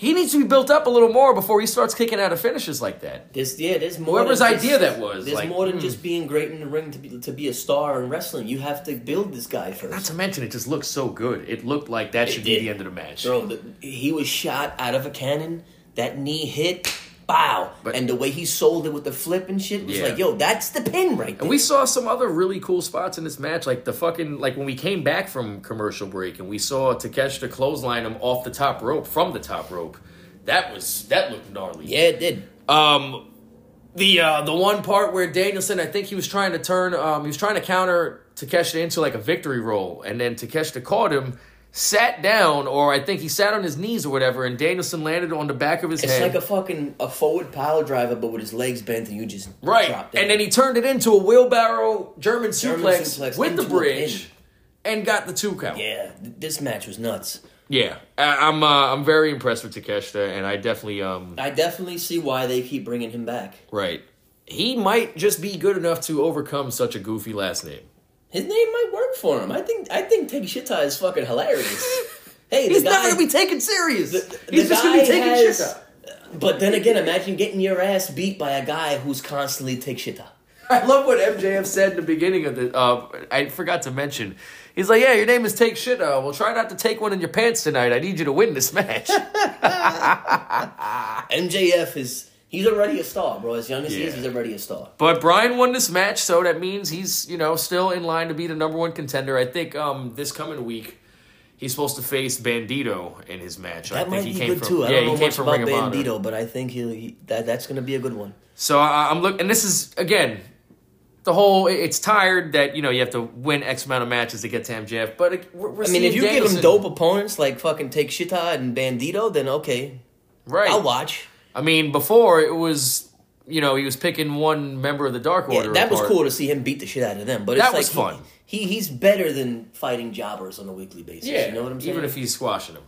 he needs to be built up a little more before he starts kicking out of finishes like that. There's, yeah, there's more. Whoever's than idea just, that was. There's like, more than mm. just being great in the ring to be to be a star in wrestling. You have to build this guy first. Not to mention, it just looked so good. It looked like that it should did. be the end of the match. Bro, the, he was shot out of a cannon. That knee hit. Bow. But, and the way he sold it with the flip and shit was yeah. like, yo, that's the pin right there. And we saw some other really cool spots in this match. Like the fucking, like when we came back from commercial break and we saw Takeshita clothesline him off the top rope, from the top rope. That was, that looked gnarly. Yeah, it did. Um, the uh, the one part where Danielson, I think he was trying to turn, um, he was trying to counter Takeshita into like a victory roll. And then Takeshita caught him. Sat down, or I think he sat on his knees or whatever, and Danielson landed on the back of his it's head. It's like a fucking a forward pile driver, but with his legs bent, and you just right. dropped it. And then he turned it into a wheelbarrow German, German suplex, suplex with the bridge, and got the two count. Yeah, this match was nuts. Yeah, I, I'm uh, I'm very impressed with Takeshita, and I definitely um I definitely see why they keep bringing him back. Right, he might just be good enough to overcome such a goofy last name. His name might work for him. I think I think Takeshita is fucking hilarious. Hey, he's not going to be taken serious. The, the, he's the just going to be taking has, shit. But then again, imagine getting your ass beat by a guy who's constantly Takeshita. I love what M J F said in the beginning of the... Uh, I forgot to mention. He's like, yeah, your name is Takeshita. Well, try not to take one in your pants tonight. I need you to win this match. M J F is... he's already a star, bro. As young as yeah. he is, he's already a star. But Bryan won this match, so that means he's, you know, still in line to be the number one contender. I think um, this coming week, he's supposed to face Bandito in his match. That I might think he be came good, from, too. I yeah, don't know he much came about Bandito, but I think he'll, he that that's going to be a good one. So I, I'm looking... and this is, again, the whole... it's tired that, you know, you have to win X amount of matches to get to M J F, but it, we're, we're I mean, if you Danielson. give him dope opponents like fucking Takeshita and Bandito, then okay. Right. I'll watch. I mean, before it was, you know, he was picking one member of the Dark Order. Yeah, that apart. was cool to see him beat the shit out of them. But it's that like was fun. He, he he's better than fighting jobbers on a weekly basis. Yeah, you know what I'm saying. Even if he's squashing them.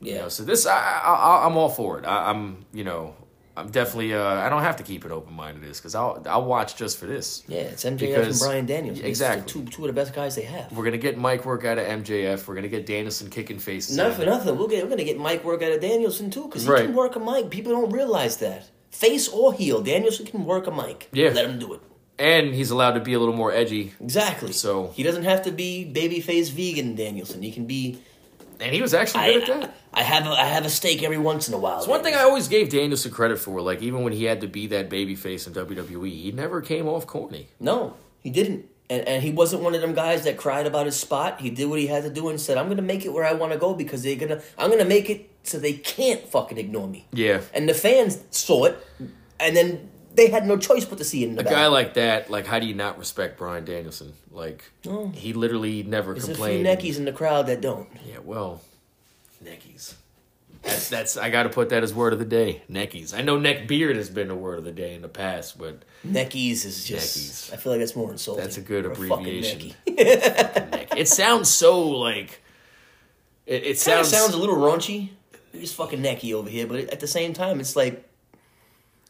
Yeah. You know, so this, I, I I'm all for it. I, I'm you know, I'm definitely uh, I don't have to keep an open mind to this because I'll I'll watch just for this. Yeah, it's M J F because, and Bryan Danielson. Exactly, two two of the best guys they have. We're gonna get Mike work out of M J F. We're gonna get Danielson kicking faces. Not for nothing. We'll get we're gonna get Mike work out of Danielson too because he right. can work a mic. People don't realize that. Face or heel, Danielson can work a mic. Yeah, let him do it. And he's allowed to be a little more edgy. Exactly. So he doesn't have to be babyface vegan Danielson. He can be And he was actually I, good at that. I have a, I have a stake every once in a while. It's one thing I always gave Danielson credit for. Like, even when he had to be that babyface in W W E, he never came off corny. No, he didn't. And and he wasn't one of them guys that cried about his spot. He did what he had to do and said, "I'm gonna make it where I want to go because they're gonna. I'm gonna make it so they can't fucking ignore me." Yeah. And the fans saw it, and then they had no choice but to see it in the back. A guy like that, like, how do you not respect Bryan Danielson? Like, oh, he literally never There's complained. There's a few neckies in the crowd that don't. Yeah, well, neckies. That's that's I got to put that as word of the day. Neckies. I know neckbeard has been a word of the day in the past, but neckies is just neckies. I feel like that's more insulting. That's a good abbreviation. A neck. It sounds so like it. It sounds sounds a little raunchy. It's fucking necky over here, but at the same time, it's like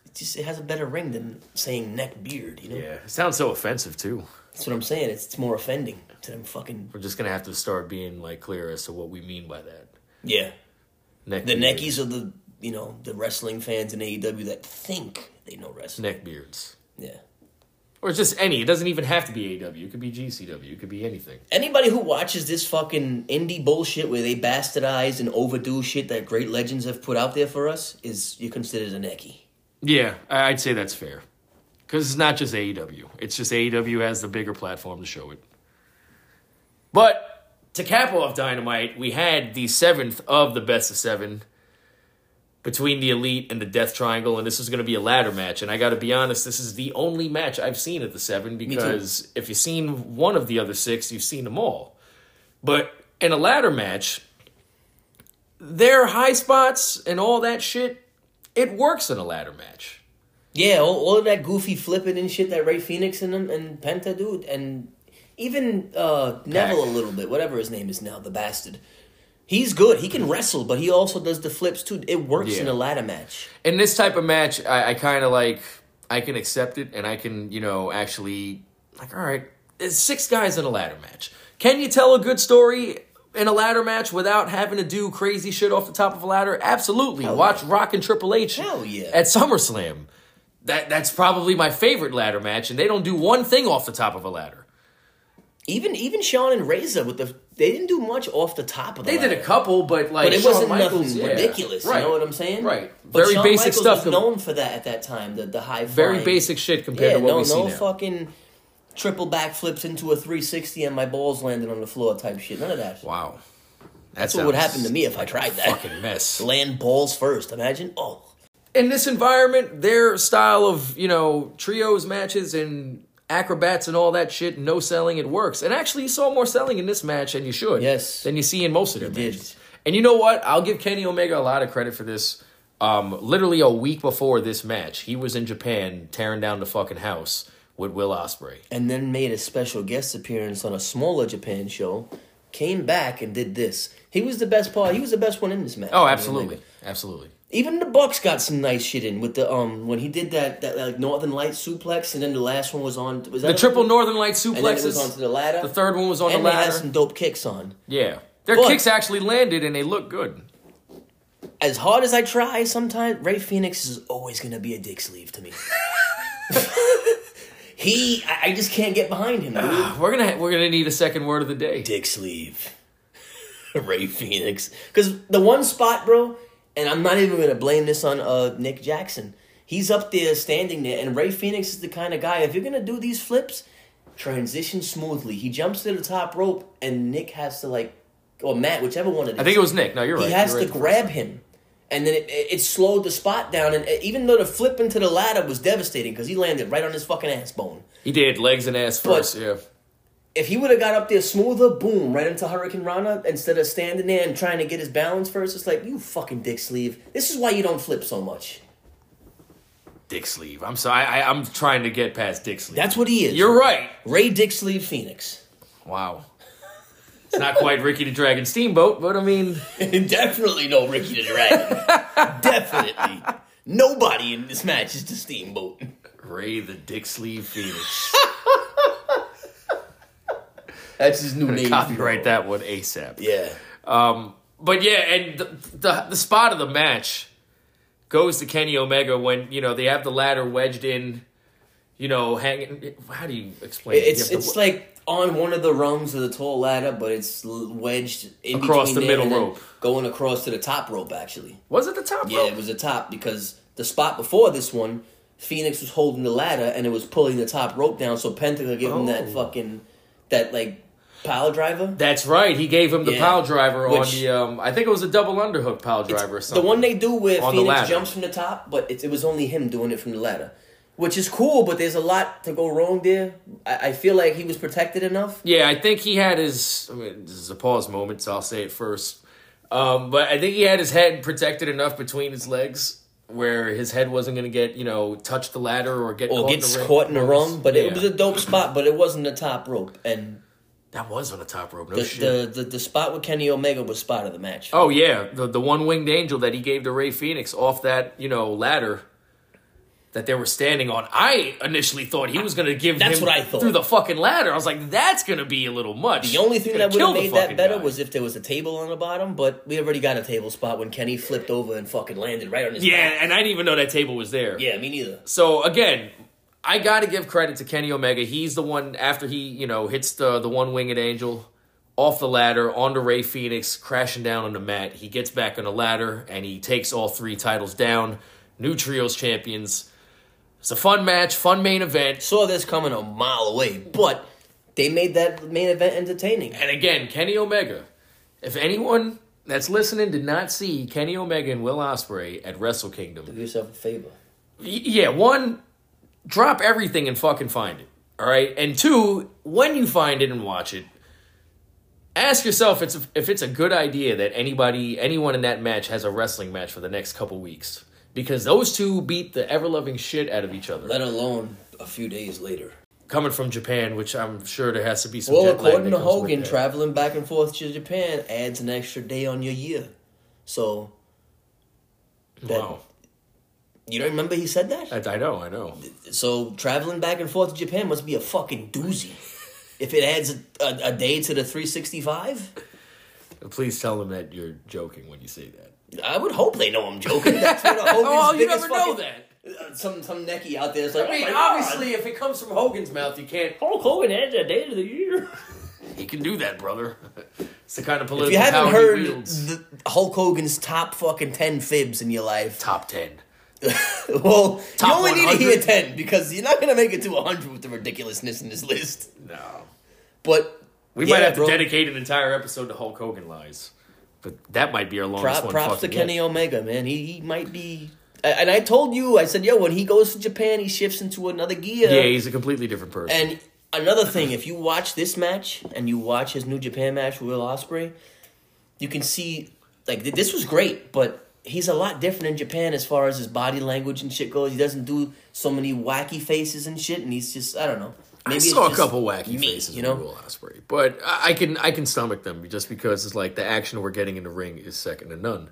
it just it has a better ring than saying neckbeard. You know? Yeah, it sounds so offensive too. That's what I'm saying. It's, it's more offending to them fucking. We're just gonna have to start being like clear as to what we mean by that. Yeah. Neck the beard. Neckies are the, you know, the wrestling fans in A E W that think they know wrestling. Neckbeards. Yeah. Or just any. It doesn't even have to be A E W. It could be G C W. It could be anything. Anybody who watches this fucking indie bullshit where they bastardize and overdo shit that great legends have put out there for us is, you're considered a neckie. Yeah, I'd say that's fair. Because it's not just A E W. It's just A E W has the bigger platform to show it. But to cap off Dynamite, we had the seventh of the best of seven between the Elite and the Death Triangle, and this is going to be a ladder match. And I got to be honest, this is the only match I've seen at the seven, because if you've seen one of the other six, you've seen them all. But in a ladder match, their high spots and all that shit, it works in a ladder match. Yeah, all, all of that goofy flipping and shit that Ray Phoenix and them, and Penta do, and even uh, Neville a little bit, whatever his name is now, the bastard. He's good. He can wrestle, but he also does the flips, too. It works yeah. in a ladder match. In this type of match, I, I kind of, like, I can accept it, and I can, you know, actually, like, all right, there's six guys in a ladder match. Can you tell a good story in a ladder match without having to do crazy shit off the top of a ladder? Absolutely. Hell Watch yeah. Rock and Triple H Hell yeah. at SummerSlam. That That's probably my favorite ladder match, and they don't do one thing off the top of a ladder. Even even Shawn and Razor with the they didn't do much off the top of the They ladder. Did a couple, but like but it Shawn wasn't Michaels, nothing yeah. ridiculous. Right. You know what I'm saying? Right. But very Shawn basic Michaels stuff. Was known for that at that time. The the high flying. Very basic shit compared yeah, to what no, we see no now. No fucking triple backflips into a three sixty and my balls landed on the floor type shit. None of that. Wow, that's that what would happen to me if like I tried that. Fucking mess. Land balls first. Imagine. Oh. In this environment, their style of you know trios matches and acrobats and all that shit, no selling, it works. And actually, you saw more selling in this match, and you should, yes, than you see in most of their matches. And you know what? I'll give Kenny Omega a lot of credit for this. Um, literally a week before this match, he was in Japan tearing down the fucking house with Will Ospreay. And then made a special guest appearance on a smaller Japan show, came back and did this. He was the best part. He was the best one in this match. Oh, absolutely. Absolutely. Even the Bucks got some nice shit in with the um when he did that that like Northern Light suplex, and then the last one was on was that the triple one? Northern Light suplexes. And then it was onto the ladder. The third one was on and the ladder. And they had some dope kicks on. Yeah, their but, kicks actually landed and they looked good. As hard as I try, sometimes Ray Phoenix is always gonna be a dick sleeve to me. he, I, I just can't get behind him. Dude. Uh, we're gonna we're gonna need a second word of the day. Dick sleeve. Ray Phoenix, because the one spot, bro. And I'm not even going to blame this on uh, Nick Jackson. He's up there standing there, and Ray Phoenix is the kind of guy, if you're going to do these flips, transition smoothly. He jumps to the top rope, and Nick has to, like, or Matt, whichever one it is. I think it was Nick. No, you're right. He has to grab him, and then it, it slowed the spot down. And even though the flip into the ladder was devastating, because he landed right on his fucking ass bone. He did, legs and ass first, but, yeah. If he would have got up there smoother, boom, right into Hurricane Rana, instead of standing there and trying to get his balance first, it's like, you fucking dick sleeve. This is why you don't flip so much. Dick sleeve. I'm sorry. I, I'm trying to get past dick sleeve. That's what he is. You're right. Ray Dick Sleeve Phoenix. Wow. It's not quite Ricky the Dragon Steamboat, but I mean. Definitely no Ricky the Dragon. Definitely. Nobody in this match is the Steamboat. Ray the Dick Sleeve Phoenix. That's his new I'm name. Copyright that one ASAP. Yeah. Um, but yeah, and the, the the spot of the match goes to Kenny Omega when, you know, they have the ladder wedged in. you know, hanging... How do you explain it? It's, you it's to, like on one of the rungs of the tall ladder, but it's wedged in across between the middle rope. Going across to the top rope, actually. Was it the top yeah, rope? Yeah, it was the top, because the spot before this one, Phoenix was holding the ladder, and it was pulling the top rope down, so Pentagon gave oh. him that fucking... That, like... Power driver? That's right. He gave him the yeah. power driver Which, on the, um, I think it was a double underhook power driver or something. The one they do where on Phoenix jumps from the top, but it, it was only him doing it from the ladder. Which is cool, but there's a lot to go wrong there. I, I feel like he was protected enough. Yeah, I think he had his, I mean, this is a pause moment, so I'll say it first. Um, but I think he had his head protected enough between his legs where his head wasn't going to get, you know, touch the ladder or get or caught, gets in caught in the rung. But yeah. it was a dope spot, but it wasn't the top rope. And... That was on the top rope, no the, shit. The, the, the spot with Kenny Omega was spot of the match. Oh, yeah. The the one-winged angel that he gave to Rey Fenix off that, you know, ladder that they were standing on. I initially thought he was going to give that's him what I thought. Through the fucking ladder. I was like, that's going to be a little much. The only thing that would have made that better guy. Was if there was a table on the bottom, but we already got a table spot when Kenny flipped over and fucking landed right on his Yeah, back. And I didn't even know that table was there. Yeah, me neither. So, again... I got to give credit to Kenny Omega. He's the one, after he, you know, hits the, the one-winged angel off the ladder, onto Rey Fenix, crashing down on the mat. He gets back on the ladder, and he takes all three titles down. New Trios champions. It's a fun match, fun main event. Saw this coming a mile away, but they made that main event entertaining. And again, Kenny Omega. If anyone that's listening did not see Kenny Omega and Will Ospreay at Wrestle Kingdom. Do yourself a favor. Yeah, one... Drop everything and fucking find it, all right? And two, when you find it and watch it, ask yourself if it's a, if it's a good idea that anybody, anyone in that match has a wrestling match for the next couple weeks. Because those two beat the ever-loving shit out of each other. Let alone a few days later. Coming from Japan, which I'm sure there has to be some well, jet lag. Well, according to Hogan, traveling back and forth to Japan adds an extra day on your year. So, that, wow. You don't remember he said that? I know, I know. So traveling back and forth to Japan must be a fucking doozy. If it adds a, a, a day to the three sixty-five? Please tell them that you're joking when you say that. I would hope they know I'm joking. That's what Hogan's oh, you never fucking, know that. Uh, some some necky out there is like, I mean, oh obviously, God. If it comes from Hogan's mouth, you can't. Hulk Hogan adds a day to the year. He can do that, brother. It's the kind of political. If you haven't heard the Hulk Hogan's top fucking ten fibs in your life, top ten. Well, top you only one hundred? Need to hear ten because you're not going to make it to one hundred with the ridiculousness in this list. No. But we yeah, might have bro. to dedicate an entire episode to Hulk Hogan lies. But that might be our longest Prop, one. Props to Kenny yet. Omega, man. He, he might be... And I told you, I said, yo, when he goes to Japan, he shifts into another gear. Yeah, he's a completely different person. And another thing, if you watch this match and you watch his New Japan match with Will Ospreay, you can see... Like, this was great, but... He's a lot different in Japan as far as his body language and shit goes. He doesn't do so many wacky faces and shit, and he's just, I don't know. Maybe I saw it's just a couple wacky me, faces you know? with Will Ospreay, but I can I can stomach them just because it's like the action we're getting in the ring is second to none.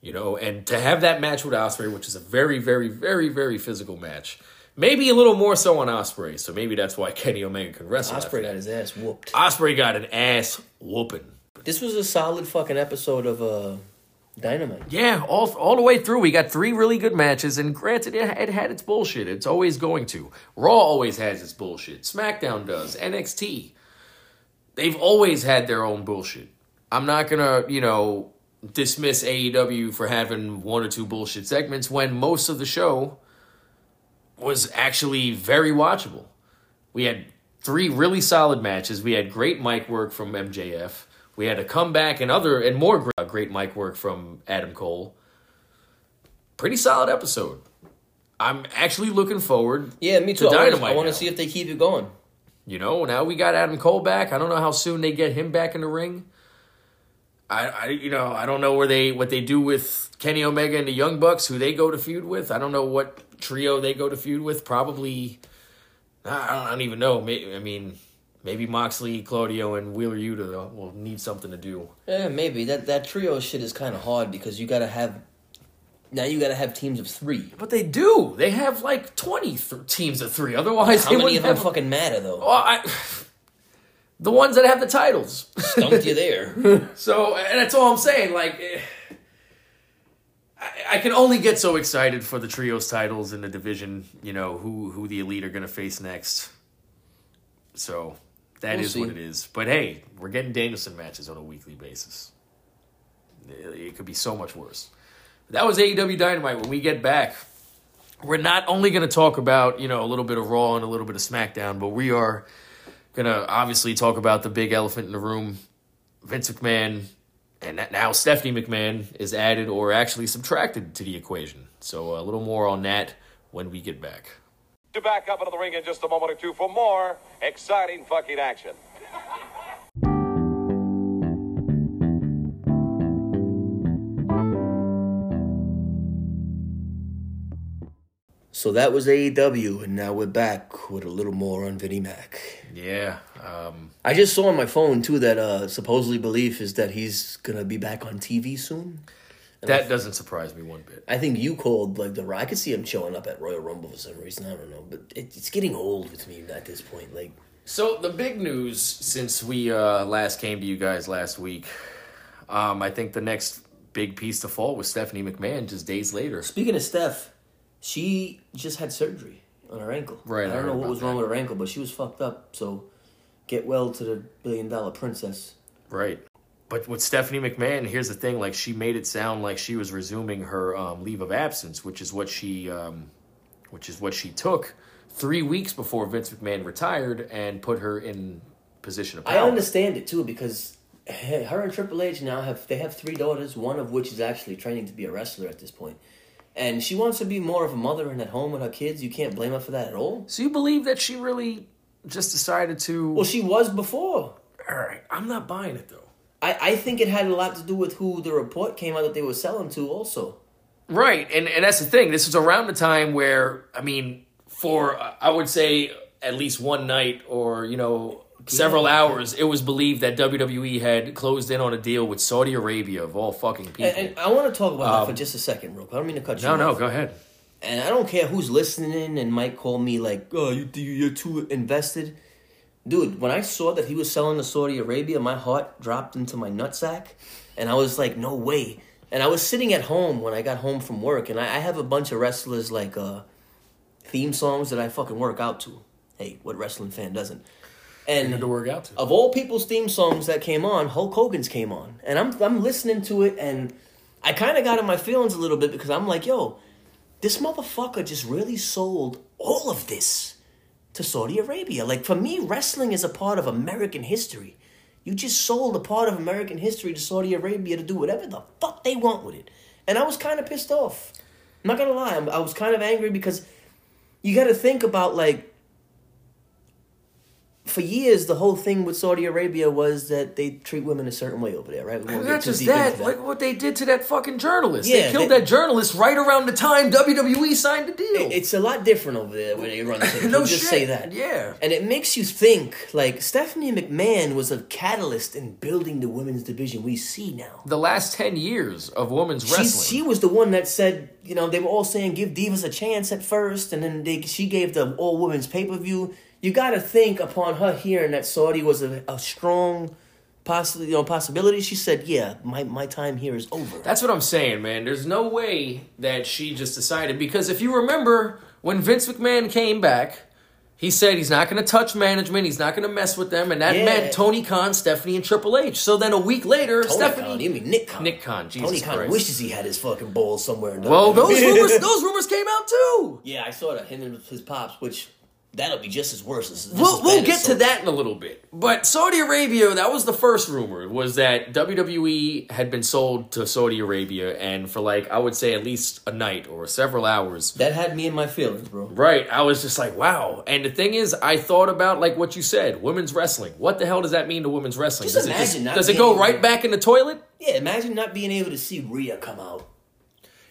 You know, and to have that match with Ospreay, which is a very, very, very, very physical match, maybe a little more so on Ospreay, so maybe that's why Kenny Omega can wrestle. Ospreay got his ass whooped. Ospreay got an ass whooping. This was a solid fucking episode of... Uh... Dynamite. Yeah, all all the way through. We got three really good matches, and granted, it, it had its bullshit. It's always going to. Raw always has its bullshit. SmackDown does. N X T. They've always had their own bullshit. I'm not going to, you know, dismiss A E W for having one or two bullshit segments when most of the show was actually very watchable. We had three really solid matches. We had great mic work from M J F. We had a comeback and other and more great mic work from Adam Cole. Pretty solid episode. I'm actually looking forward. Yeah, me too. To Dynamite. I want to see if they keep it going. You know, now we got Adam Cole back. I don't know how soon they get him back in the ring. I, I you know, I don't know where they what they do with Kenny Omega and the Young Bucks, who they go to feud with. I don't know what trio they go to feud with. Probably, I don't, I don't even know. Maybe, I mean. Maybe Moxley, Claudio, and Wheeler Yuta will need something to do. Yeah, maybe. That that trio shit is kind of hard because you got to have... Now you got to have teams of three. But they do. They have like twenty th- teams of three. Otherwise, How they many of them have... fucking matter, though? Oh, I... The ones that have the titles. Stumped you there. So, and that's all I'm saying. Like, I can only get so excited for the trios titles in the division, you know, who, who the Elite are going to face next. So that we'll is see. What it is. But hey, we're getting Danielson matches on a weekly basis. It could be so much worse. That was A E W Dynamite. When we get back, we're not only going to talk about, you know, a little bit of Raw and a little bit of SmackDown, but we are going to obviously talk about the big elephant in the room, Vince McMahon. And now Stephanie McMahon is added or actually subtracted to the equation. So a little more on that when we get back. To back up into the ring in just a moment or two for more exciting fucking action. So that was A E W, and now we're back with a little more on Vinnie Mac. Yeah. Um, I just saw on my phone, too, that uh, supposedly belief is that he's going to be back on T V soon. And that I, doesn't surprise me one bit. I think you called, like, the... I could see him showing up at Royal Rumble for some reason. I don't know, but it, it's getting old with me at this point. Like, so the big news since we uh, last came to you guys last week, um, I think the next big piece to fall was Stephanie McMahon just days later. Speaking of Steph... She just had surgery on her ankle. Right. I don't I know what was wrong that. with her ankle, but she was fucked up. So get well to the billion dollar princess. Right. But with Stephanie McMahon, here's the thing. Like, she made it sound like she was resuming her um, leave of absence, which is what she um, which is what she took three weeks before Vince McMahon retired and put her in position of power. I understand it, too, because her and Triple H now have they have three daughters, one of which is actually training to be a wrestler at this point. And she wants to be more of a mother and at home with her kids. You can't blame her for that at all. So you believe that she really just decided to... Well, she was before. All right. I'm not buying it, though. I, I think it had a lot to do with who the report came out that they were selling to also. Right. And, and that's the thing. This was around the time where, I mean, for, I would say, at least one night or, you know, several yeah. hours, it was believed that W W E had closed in on a deal with Saudi Arabia, of all fucking people. And, and I want to talk about um, that for just a second, real quick. I don't mean to cut you off. No, no, go ahead. And I don't care who's listening and might call me like, oh, you, you're too invested. Dude, when I saw that he was selling to Saudi Arabia, my heart dropped into my nutsack. And I was like, no way. And I was sitting at home when I got home from work, and I, I have a bunch of wrestlers, like, uh, theme songs that I fucking work out to. Hey, what wrestling fan doesn't? And to work out to. Of all people's theme songs that came on, Hulk Hogan's came on. And I'm I'm listening to it, and I kind of got in my feelings a little bit because I'm like, yo, this motherfucker just really sold all of this to Saudi Arabia. Like, for me, wrestling is a part of American history. You just sold a part of American history to Saudi Arabia to do whatever the fuck they want with it. And I was kind of pissed off. I'm not going to lie. I'm, I was kind of angry because you got to think about, like, for years, the whole thing with Saudi Arabia was that they treat women a certain way over there, right? We won't Not get too just deep that, into that. Like what they did to that fucking journalist. Yeah, they killed they, that journalist right around the time W W E signed the deal. It's a lot different over there where they run things. No we'll shit. Just say that. Yeah. And it makes you think, like, Stephanie McMahon was a catalyst in building the women's division we see now. The last ten years of women's She's, wrestling. She was the one that said, you know, they were all saying, give divas a chance at first, and then they, she gave the all-women's pay-per-view. You got to think upon her hearing that Saudi was a, a strong possi- you know, possibility. She said, yeah, my, my time here is over. That's what I'm saying, man. There's no way that she just decided. Because if you remember, when Vince McMahon came back, he said he's not going to touch management. He's not going to mess with them. And that yeah. meant Tony Khan, Stephanie, and Triple H. So then a week later, Tony Stephanie... Khan, you mean Nick Khan. Nick Khan, Jesus Tony Khan Christ. Wishes he had his fucking balls somewhere. In well, those rumors, those rumors came out too. Yeah, I saw that. Him and his pops, which... That'll be just as worse. As, as we'll as we'll get as to that in a little bit. But Saudi Arabia, that was the first rumor, was that W W E had been sold to Saudi Arabia, and for like, I would say at least a night or several hours. That had me in my feelings, bro. Right. I was just like, wow. And the thing is, I thought about like what you said, women's wrestling. What the hell does that mean to women's wrestling? Just does imagine it, just, not does it go right to... back in the toilet? Yeah, imagine not being able to see Rhea come out.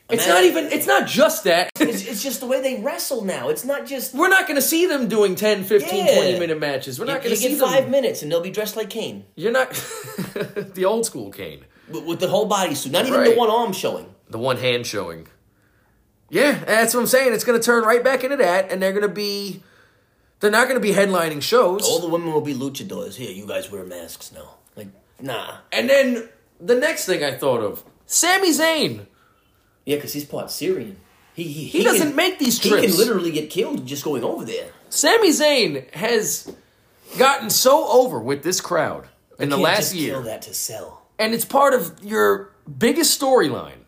It's not even, it's not just that. It's, it's just the way they wrestle now. It's not just... We're not going to see them doing ten, fifteen, yeah. twenty-minute matches. We're you, not going to see them... You get five them. minutes and they'll be dressed like Kane. You're not... The old school Kane. With, with the whole body suit. Not even right. the one arm showing. The one hand showing. Yeah, that's what I'm saying. It's going to turn right back into that, and they're going to be... They're not going to be headlining shows. All the women will be luchadors. Here, you guys wear masks now. Like, nah. And then the next thing I thought of, Sami Zayn... Yeah, because he's part Syrian. He he, he, he doesn't can, make these trips. He can literally get killed just going over there. Sami Zayn has gotten so over with this crowd you in the last just year. Kill that to sell. And it's part of your biggest storyline,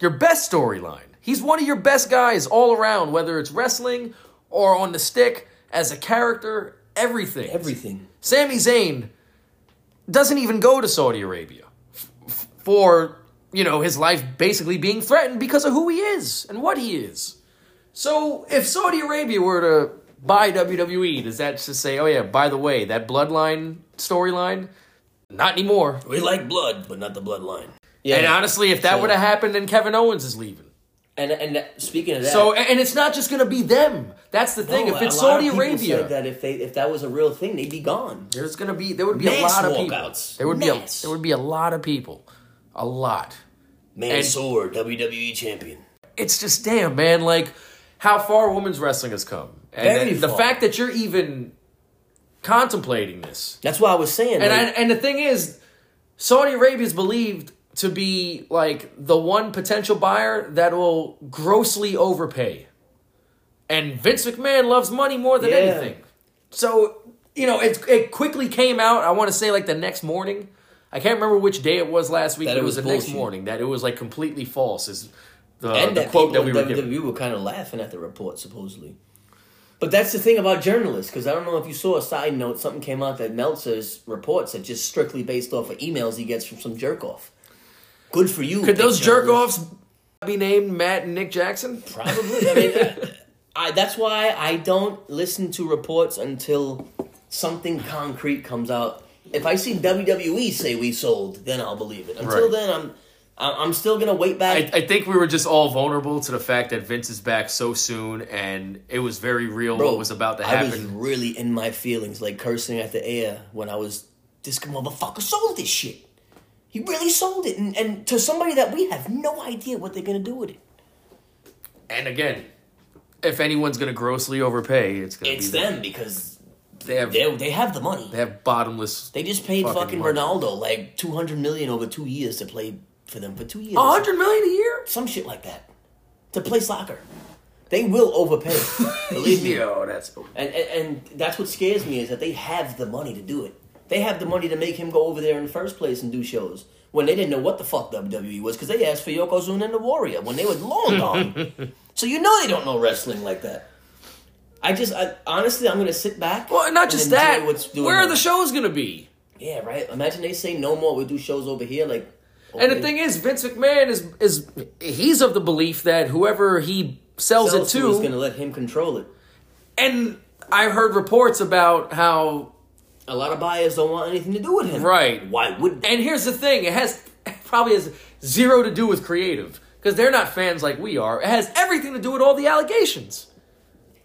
your best storyline. He's one of your best guys all around, whether it's wrestling or on the stick, as a character, everything. Everything. Sami Zayn doesn't even go to Saudi Arabia f- for, you know, his life basically being threatened because of who he is and what he is. So if Saudi Arabia were to buy W W E, does that just say, oh yeah, by the way, that bloodline storyline? Not anymore. We like blood, but not the bloodline. Yeah. And honestly, if that so, would have happened, then Kevin Owens is leaving. And and speaking of that, so and it's not just going to be them. That's the thing. No, if it's Saudi Arabia, said that if they if that was a real thing, they'd be gone. There's going to be there would be Mass a lot of walkouts. people. There would Mass. be a, there would be a lot of people, a lot. Mansoor, W W E champion. It's just damn man, like how far women's wrestling has come, and the fact that you're even contemplating this. That's what I was saying. And like, I, and the thing is, Saudi Arabia is believed to be like the one potential buyer that will grossly overpay. And Vince McMahon loves money more than yeah. anything. So, you know, it, it quickly came out, I want to say like the next morning. I can't remember which day it was last week, that but it was, was the bullshit. next morning. That it was like completely false is the, and the that quote that we were given. We were kind of laughing at the report, supposedly. But that's the thing about journalists, because I don't know if you saw a side note, something came out that Meltzer's reports are just strictly based off of emails he gets from some jerk-off. Good for you. Could those jerk-offs be named Matt and Nick Jackson? Probably. I mean, I, I, that's why I don't listen to reports until something concrete comes out. If I see W W E say we sold, then I'll believe it. Until right. then, I'm I'm still going to wait back. I, I think we were just all vulnerable to the fact that Vince is back so soon, and it was very real Bro, what was about to happen. I was really in my feelings, like cursing at the air when I was, this motherfucker sold this shit. He really sold it, and, and to somebody that we have no idea what they're going to do with it. And again, if anyone's going to grossly overpay, it's going to be It's them, them because they have they have the money. They have bottomless They just paid fucking, fucking Ronaldo like two hundred million dollars over two years to play for them for two years. one hundred million dollars a year? Some shit like that. To play soccer. They will overpay. Believe me. Yo, that's cool. And, and, and that's what scares me is that they have the money to do it. They have the money to make him go over there in the first place and do shows when they didn't know what the fuck W W E was because they asked for Yokozuna and the Warrior when they were long gone. So you know they don't know wrestling like that. I just, I, honestly, I'm going to sit back. Well, not just that. Where are the shows going to be? Yeah, right. Imagine they say no more. We'll do shows over here. Like, okay. And the thing is, Vince McMahon is, is he's of the belief that whoever he sells, sells it to is going to let him control it. And I heard reports about how a lot of buyers don't want anything to do with him. Right. Why would they? And here's the thing. It has it probably has zero to do with creative because they're not fans like we are. It has everything to do with all the allegations.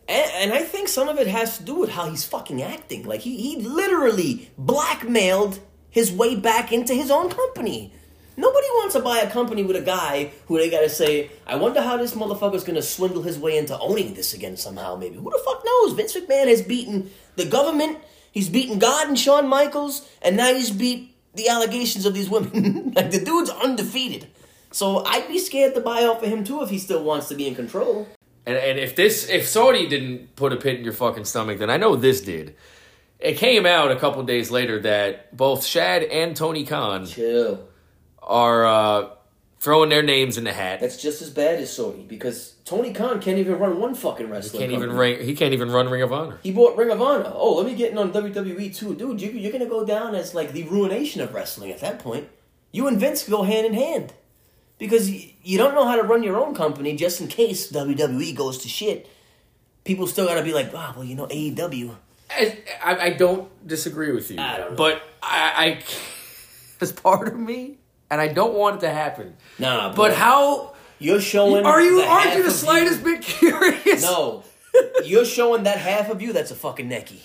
And, and I think some of it has to do with how he's fucking acting. Like, he, he literally blackmailed his way back into his own company. Nobody wants to buy a company with a guy who they got to say, I wonder how this motherfucker's going to swindle his way into owning this again somehow, maybe. Who the fuck knows? Vince McMahon has beaten the government. He's beaten God and Shawn Michaels, and now he's beat the allegations of these women. Like, the dude's undefeated. So I'd be scared to buy off of him, too, if he still wants to be in control. And and if this, if Saudi didn't put a pit in your fucking stomach, then I know this did. It came out a couple days later that both Shad and Tony Khan Chill. are uh, throwing their names in the hat. That's just as bad as Saudi, because Tony Khan can't even run one fucking wrestling he can't company. Even ring, he can't even run Ring of Honor. He bought Ring of Honor. Oh, let me get in on W W E too. Dude, you, you're going to go down as like the ruination of wrestling at that point. You and Vince go hand in hand. Because you, you don't know how to run your own company just in case W W E goes to shit. People still got to be like, wow, well, you know, A E W. I, I, I don't disagree with you. I don't know. But I, I as part of me, and I don't want it to happen. Nah, but, but how... You're showing. Are you? Aren't you the slightest you. bit curious? No, you're showing that half of you that's a fucking necky.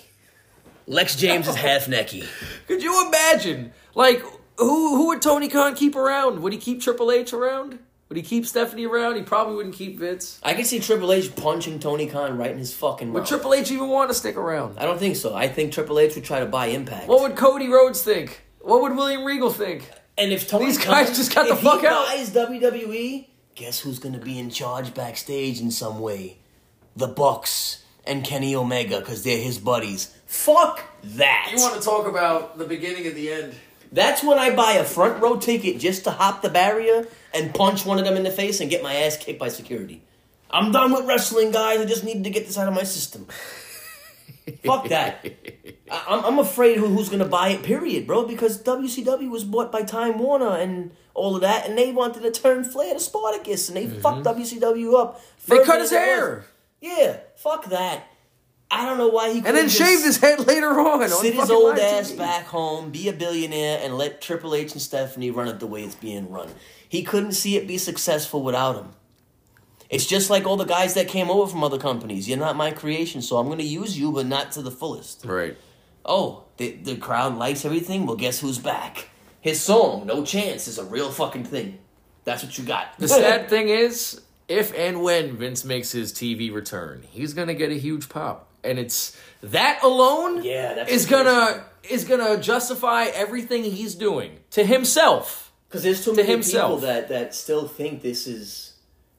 Lex James is half necky. Could you imagine? Like, who who would Tony Khan keep around? Would he keep Triple H around? Would he keep Stephanie around? He probably wouldn't keep Vince. I could see Triple H punching Tony Khan right in his fucking mouth. Would Triple H even want to stick around? I don't think so. I think Triple H would try to buy Impact. What would Cody Rhodes think? What would William Regal think? And if Tony these guys Khan, just got the fuck out, if he buys W W E. guess who's going to be in charge backstage in some way? The Bucks and Kenny Omega, because they're his buddies. Fuck that. You want to talk about the beginning and the end? That's when I buy a front row ticket just to hop the barrier and punch one of them in the face and get my ass kicked by security. I'm done with wrestling, guys. I just needed to get this out of my system. Fuck that. I- I'm I'm afraid who- who's going to buy it, period, bro, because W C W was bought by Time Warner and all of that, and they wanted to turn Flair to Spartacus, and they mm-hmm. fucked W C W up. They cut his hair. Yeah, fuck that. I don't know why he couldn't. And then shaved his head later on. Sit his old ass back home, be a billionaire, and let Triple H and Stephanie run it the way it's being run. He couldn't see it be successful without him. It's just like all the guys that came over from other companies. You're not my creation, so I'm going to use you, but not to the fullest. Right. Oh, the, the crowd likes everything? Well, guess who's back? His song, No Chance, is a real fucking thing. That's what you got. The sad thing is, if and when Vince makes his T V return, he's going to get a huge pop. And it's that alone yeah, that's is gonna is gonna justify everything he's doing to himself. Because there's too to many himself. people that, that still think this is,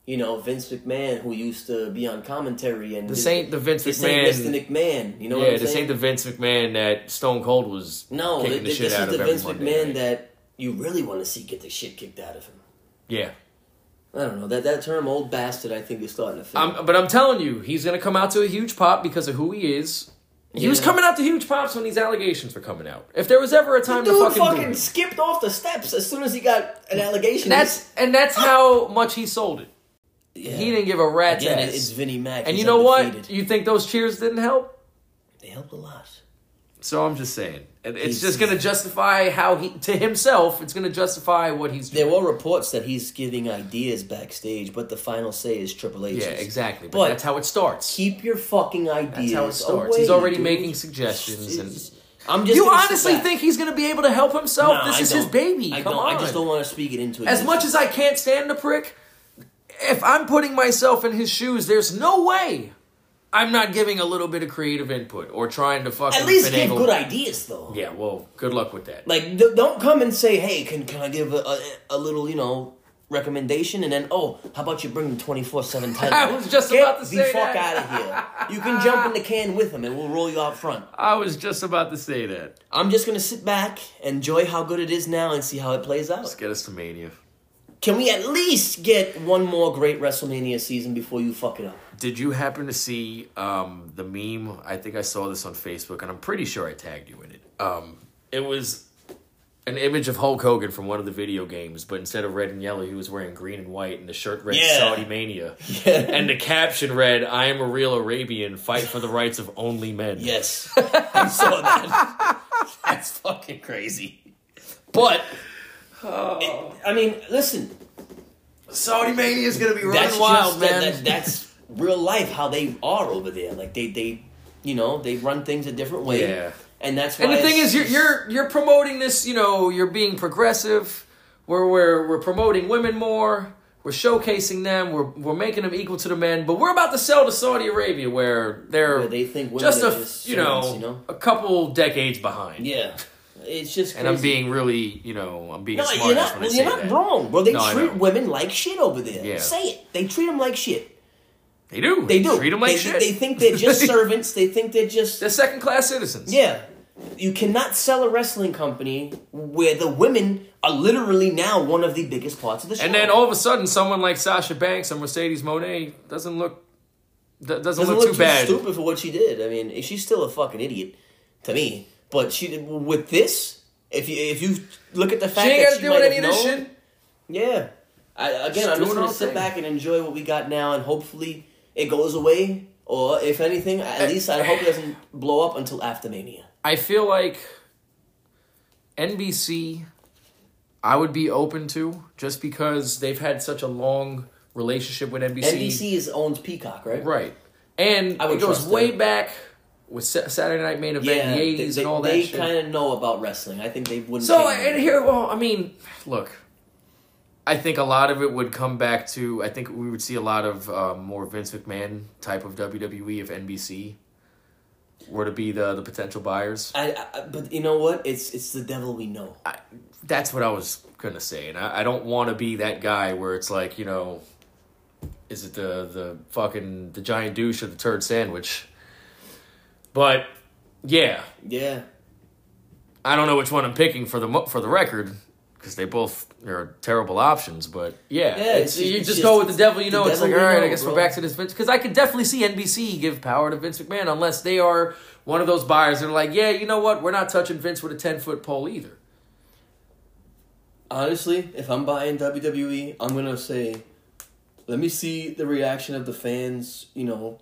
you know, Vince McMahon who used to be on commentary and this, this ain't the Vince this McMahon. This ain't Mister McMahon. You know yeah, what I'm this saying? Ain't the Vince McMahon that Stone Cold was no, kicking th- the shit out of. No, this is the Vince McMahon night. That you really want to see get the shit kicked out of him. Yeah. I don't know. That that term, old bastard, I think is starting to fit. Um, but I'm telling you, he's going to come out to a huge pop because of who he is. He yeah. was coming out to huge pops when these allegations were coming out. If there was ever a time the to fucking do it. Dude fucking skipped off the steps as soon as he got an allegation. That's, and that's how much he sold it. Yeah. He didn't give a rat's Again, ass. It's Vinnie Mac. And you know undefeated. What? You think those cheers didn't help? They helped a lot. So I'm just saying. It's he's, just going to justify how he, to himself, it's going to justify what he's doing. There were reports that he's giving ideas backstage, but the final say is Triple H's. Yeah, exactly. But, but that's how it starts. Keep your fucking ideas That's how it starts. Away, he's already dude. making suggestions. And I'm just you honestly think he's going to be able to help himself? No, this is his baby. I Come don't. on. I just don't want to speak it into it. As much as I can't stand the prick, if I'm putting myself in his shoes, there's no way I'm not giving a little bit of creative input or trying to fucking... At least finagle. Give good ideas, though. Yeah, well, good luck with that. Like, th- don't come and say, hey, can can I give a, a, a little, you know, recommendation? And then, oh, how about you bring the twenty-four seven title? I was just Get about to say that. Get the fuck out of here. You can jump in the can with him and we'll roll you out front. I was just about to say that. I'm just going to sit back, enjoy how good it is now, and see how it plays out. Let's get us to Mania. Can we at least get one more great WrestleMania season before you fuck it up? Did you happen to see um, the meme? I think I saw this on Facebook, and I'm pretty sure I tagged you in it. Um, it was an image of Hulk Hogan from one of the video games, but instead of red and yellow, he was wearing green and white, and the shirt read yeah. Saudi Mania. Yeah. And the caption read, I am a real Arabian, fight for the rights of only men. Yes. I saw that. That's fucking crazy. But... Oh. It, I mean, listen. Saudi Mania is going to be running wild, man. That, that, that's real life, how they are over there. Like, they, they, you know, they run things a different way. Yeah. And that's why... And the thing is, you're, you're you're promoting this, you know, you're being progressive. We're, we're, we're promoting women more. We're showcasing them. We're we're making them equal to the men. But we're about to sell to Saudi Arabia, where they're where they think women just, a, just you, know, servants, you know, a couple decades behind. Yeah. It's just crazy. And I'm being really, you know, I'm being no, smart. You're not, when I you're not that. wrong, bro. They no, treat women like shit over there. Yeah. Say it. They treat them like shit. They do. They, they do. Treat them like they, shit. They think they're just servants. They think they're just... They're second-class citizens. Yeah. You cannot sell a wrestling company where the women are literally now one of the biggest parts of the show. And then all of a sudden, someone like Sasha Banks or Mercedes Moné doesn't look doesn't, doesn't look, look too bad. Stupid for what she did. I mean, she's still a fucking idiot to me. But she with this, if you if you look at the fact she ain't that she do might any have known, shit. yeah. I, again, She's I'm just gonna sit thing. back and enjoy what we got now, and hopefully it goes away. Or if anything, at least I hope it doesn't blow up until after Mania. I feel like N B C, I would be open to just because they've had such a long relationship with N B C. N B C is owns Peacock, right? Right, and it goes way them. back. With Saturday Night Main Event yeah, in the eighties they, and all that they shit. They kind of know about wrestling. I think they wouldn't... So, and here, well, I mean, look. I think a lot of it would come back to... I think we would see a lot of um, more Vince McMahon type of W W E if N B C were to be the, the potential buyers. I, I but you know what? It's it's the devil we know. I, that's what I was gonna say, and I, I don't want to be that guy where it's like, you know, is it the the fucking the giant douche or the turd sandwich? But yeah, yeah. I don't know which one I'm picking for the for the record, because they both are terrible options, but yeah. yeah it's, it's, you it's just, just go with the devil, you know. It's like, all right, know, I guess bro. We're back to this Vince. Because I could definitely see N B C give power to Vince McMahon unless they are one of those buyers that are like, yeah, you know what? We're not touching Vince with a ten-foot pole either. Honestly, if I'm buying W W E, I'm going to say, let me see the reaction of the fans, you know.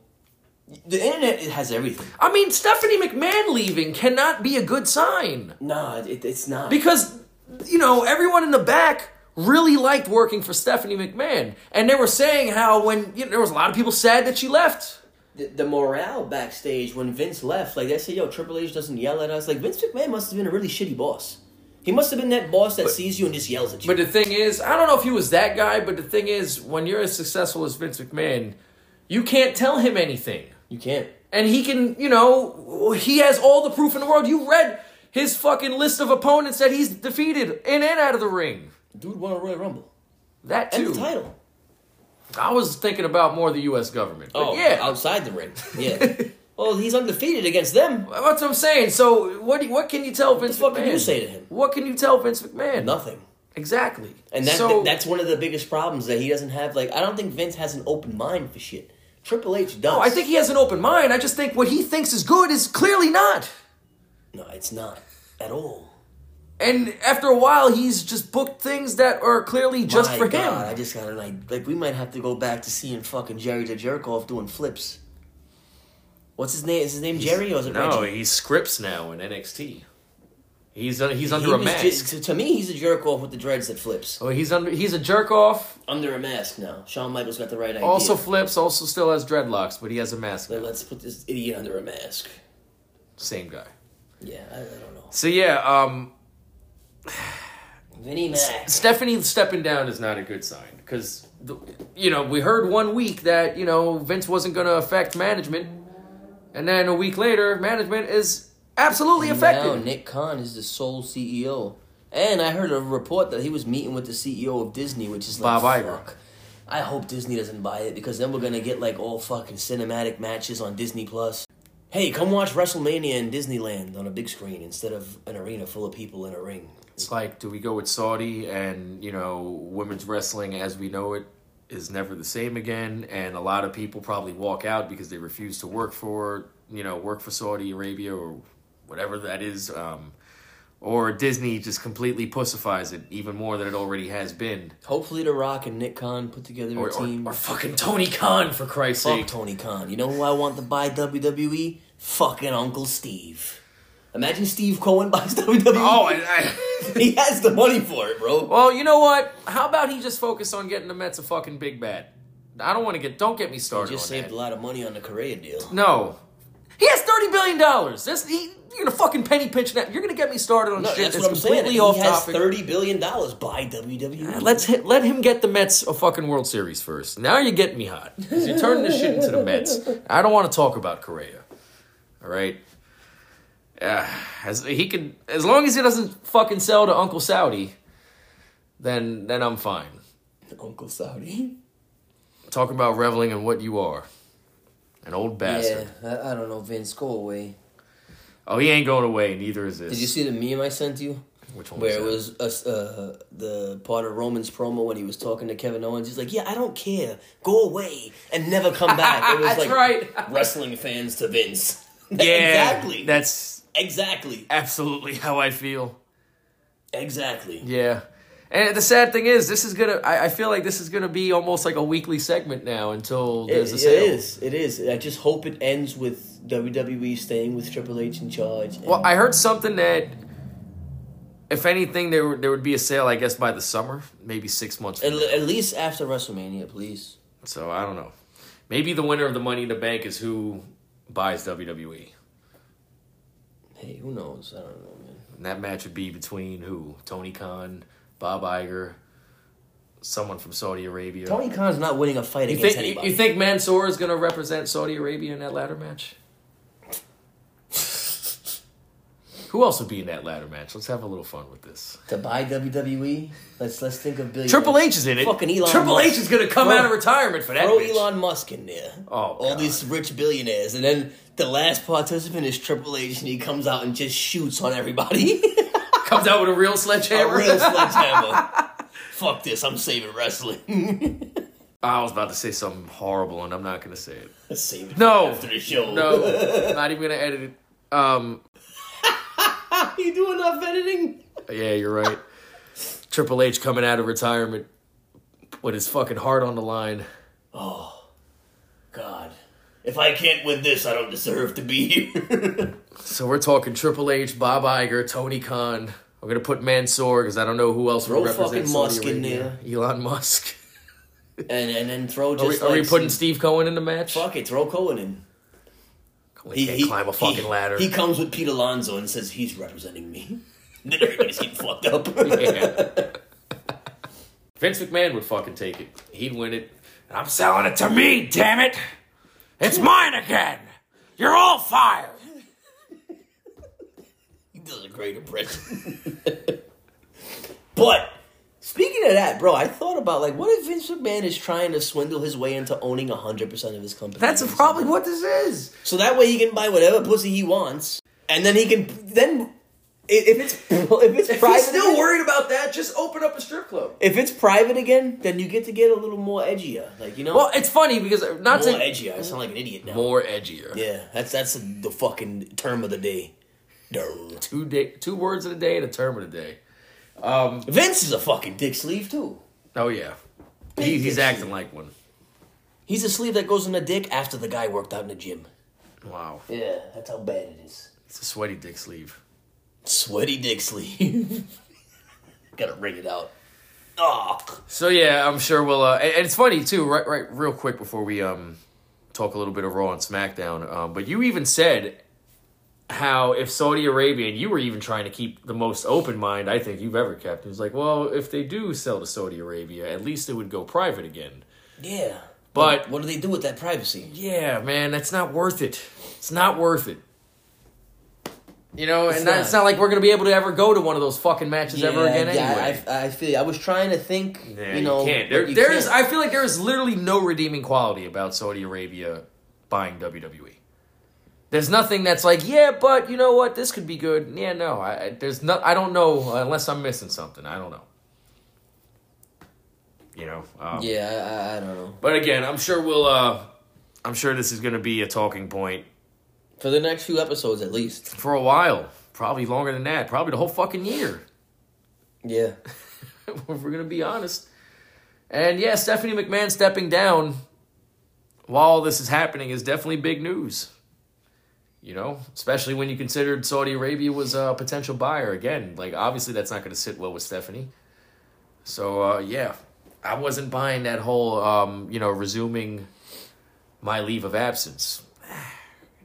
The internet, it has everything. I mean, Stephanie McMahon leaving cannot be a good sign. No, it, it's not. Because... you know, everyone in the back really liked working for Stephanie McMahon. And they were saying how when, you know, there was a lot of people sad that she left. The, the morale backstage when Vince left, like they say, yo, Triple H doesn't yell at us. Like, Vince McMahon must have been a really shitty boss. He must have been that boss that but, sees you and just yells at you. But the thing is, I don't know if he was that guy, but the thing is, when you're as successful as Vince McMahon, you can't tell him anything. You can't. And he can, you know, he has all the proof in the world. You read... his fucking list of opponents that he's defeated in and out of the ring. Dude won a Royal Rumble. That too. And the title. I was thinking about more the U S government. But oh, yeah. Outside the ring. Yeah. Well, he's undefeated against them. That's what I'm saying. So what do you, what can you tell what Vince McMahon? What can you say to him? What can you tell Vince McMahon? Nothing. Exactly. And that, so, th- that's one of the biggest problems that he doesn't have. Like, I don't think Vince has an open mind for shit. Triple H does. No, I think he has an open mind. I just think what he thinks is good is clearly not. No, it's not. At all. And after a while, he's just booked things that are clearly just My for God, him. I just gotta, like, like, we might have to go back to seeing fucking Jerry the Jerkoff doing flips. What's his name? Is his name he's, Jerry or is it no, Reggie? No, he's Scripps now in N X T. He's uh, he's under he a mask. Just, to me, he's a jerk-off with the dreads that flips. Oh, he's under he's a jerk-off. Under a mask now. Shawn Michaels got the right idea. Also flips, also still has dreadlocks, but he has a mask now. Let's put this idiot under a mask. Same guy. Yeah, I, I don't know. So, yeah, um... Vinnie Mac. Stephanie stepping down is not a good sign. Because, you know, we heard one week that, you know, Vince wasn't going to affect management. And then a week later, management is absolutely and affected. Now Nick Khan is the sole C E O. And I heard a report that he was meeting with the C E O of Disney, which is like, Bob fuck. Iger. I hope Disney doesn't buy it, because then we're going to get, like, all fucking cinematic matches on Disney+. Hey, come watch WrestleMania in Disneyland on a big screen instead of an arena full of people in a ring. It's like, do we go with Saudi and, you know, women's wrestling as we know it is never the same again, and a lot of people probably walk out because they refuse to work for, you know, work for Saudi Arabia or whatever that is, um, or Disney just completely pussifies it even more than it already has been. Hopefully The Rock and Nick Khan put together or, a team. Or, or fucking Tony Khan, for Christ's Fuck sake. Fuck Tony Khan. You know who I want to buy W W E? Fucking Uncle Steve. Imagine Steve Cohen buys W W E. Oh, I, I, he has the money for it, bro. Well, you know what? How about he just focus on getting the Mets a fucking big bat? I don't want to get... Don't get me started on that. He just saved that. a lot of money on the Correa deal. No. He has thirty billion dollars. That's... He, You're going to fucking penny pinch that. You're going to get me started on no, shit that's, that's completely saying. off he has topic. thirty billion dollars. Buy W W E. Let's hit, let him get the Mets a fucking World Series first. Now you're getting me hot. Because you're turning this shit into the Mets. I don't want to talk about Correa. All right? Uh, as, he can, as long as he doesn't fucking sell to Uncle Saudi, then, then I'm fine. Uncle Saudi? Talking about reveling in what you are. An old bastard. Yeah, I, I don't know, Vince. Go away. Oh, he ain't going away. Neither is this. Did you see the meme I sent you? Which one? Where was it was uh, the part of Roman's promo when he was talking to Kevin Owens. He's like, "Yeah, I don't care. Go away and never come back." It was that's like right. Wrestling fans to Vince. Yeah, exactly. That's exactly absolutely how I feel. Exactly. Yeah, and the sad thing is, this is gonna. I, I feel like this is gonna be almost like a weekly segment now until there's it, a sale. It is. It is. I just hope it ends with W W E staying with Triple H in charge. Well, I heard something that, if anything, there there would be a sale, I guess, by the summer. Maybe six months from at, now. At least after WrestleMania, please. So, I don't know. Maybe the winner of the Money in the Bank is who buys W W E. Hey, who knows? I don't know, man. And that match would be between who? Tony Khan, Bob Iger, someone from Saudi Arabia. Tony Khan's not winning a fight you against think, anybody. You think Mansoor is going to represent Saudi Arabia in that ladder match? Who else would be in that ladder match? Let's have a little fun with this. To buy W W E? Let's let's think of Billy. Triple H is in it. Fucking Elon Triple Musk. H is going to come Bro, out of retirement for that throw bitch. Elon Musk in there. Oh, all God. These rich billionaires. And then the last participant is Triple H, and he comes out and just shoots on everybody. Comes out with a real sledgehammer? A real sledgehammer. Fuck this. I'm saving wrestling. I was about to say something horrible, and I'm not going to say it. Let's save it no. after the show. No. Not even going to edit it. Um, you do enough editing? Yeah, you're right. Triple H coming out of retirement with his fucking heart on the line. Oh, God. If I can't win this, I don't deserve to be here. So we're talking Triple H, Bob Iger, Tony Khan. I'm going to put Mansoor because I don't know who else will represent Saudi Musk Arabia. In there. Elon Musk. and, and then throw just Are we, are like we putting some... Steve Cohen in the match? Fuck it, throw Cohen in. He, he can't he, climb a fucking he, ladder. He comes with Pete Alonso and says, he's representing me. Then everybody's getting fucked up. Yeah. Vince McMahon would fucking take it. He'd win it. And I'm selling it to me, damn it. It's mine again. You're all fired. He does a great impression. But speaking of that, bro, I thought about, like, what if Vince McMahon is trying to swindle his way into owning one hundred percent of his company? That's probably what this is. So that way he can buy whatever pussy he wants, and then he can, then, if it's, if it's if private he's still again, worried about that, just open up a strip club. If it's private again, then you get to get a little more edgier, like, you know? Well, it's funny, because, not more to... More edgier, I sound like an idiot now. More edgier. Yeah, that's that's the fucking term of the day. No. Two, day, two words of the day and a term of the day. Um, Vince is a fucking dick sleeve too. Oh yeah, he, he's acting sleeve. Like one. He's a sleeve that goes in the dick after the guy worked out in the gym. Wow. Yeah, that's how bad it is. It's a sweaty dick sleeve. Sweaty dick sleeve. Gotta ring it out. Oh. So yeah, I'm sure we'll. Uh, and, and it's funny too. Right, right. Real quick before we um talk a little bit of Raw and SmackDown. Um, but you even said. How if Saudi Arabia, and you were even trying to keep the most open mind I think you've ever kept. It was like, well, if they do sell to Saudi Arabia, at least it would go private again. Yeah. But... What, what do they do with that privacy? Yeah, man, that's not worth it. It's not worth it. You know, it's and not. That, it's not like we're going to be able to ever go to one of those fucking matches yeah, ever again yeah, anyway. I, I feel I was trying to think, yeah, you know... You can't. There, you there can't. Is, I feel like there is literally no redeeming quality about Saudi Arabia buying W W E. There's nothing that's like, yeah, but you know what? This could be good. Yeah, no, I there's no, I don't know unless I'm missing something. I don't know. You know. Um, yeah, I, I don't know. But again, I'm sure we'll. Uh, I'm sure this is going to be a talking point for the next few episodes, at least for a while. Probably longer than that. Probably the whole fucking year. Yeah, if we're going to be honest. And yeah, Stephanie McMahon stepping down while this is happening is definitely big news. You know, especially when you considered Saudi Arabia was a potential buyer. Again, like, obviously that's not going to sit well with Stephanie. So, uh, yeah, I wasn't buying that whole, um, you know, resuming my leave of absence.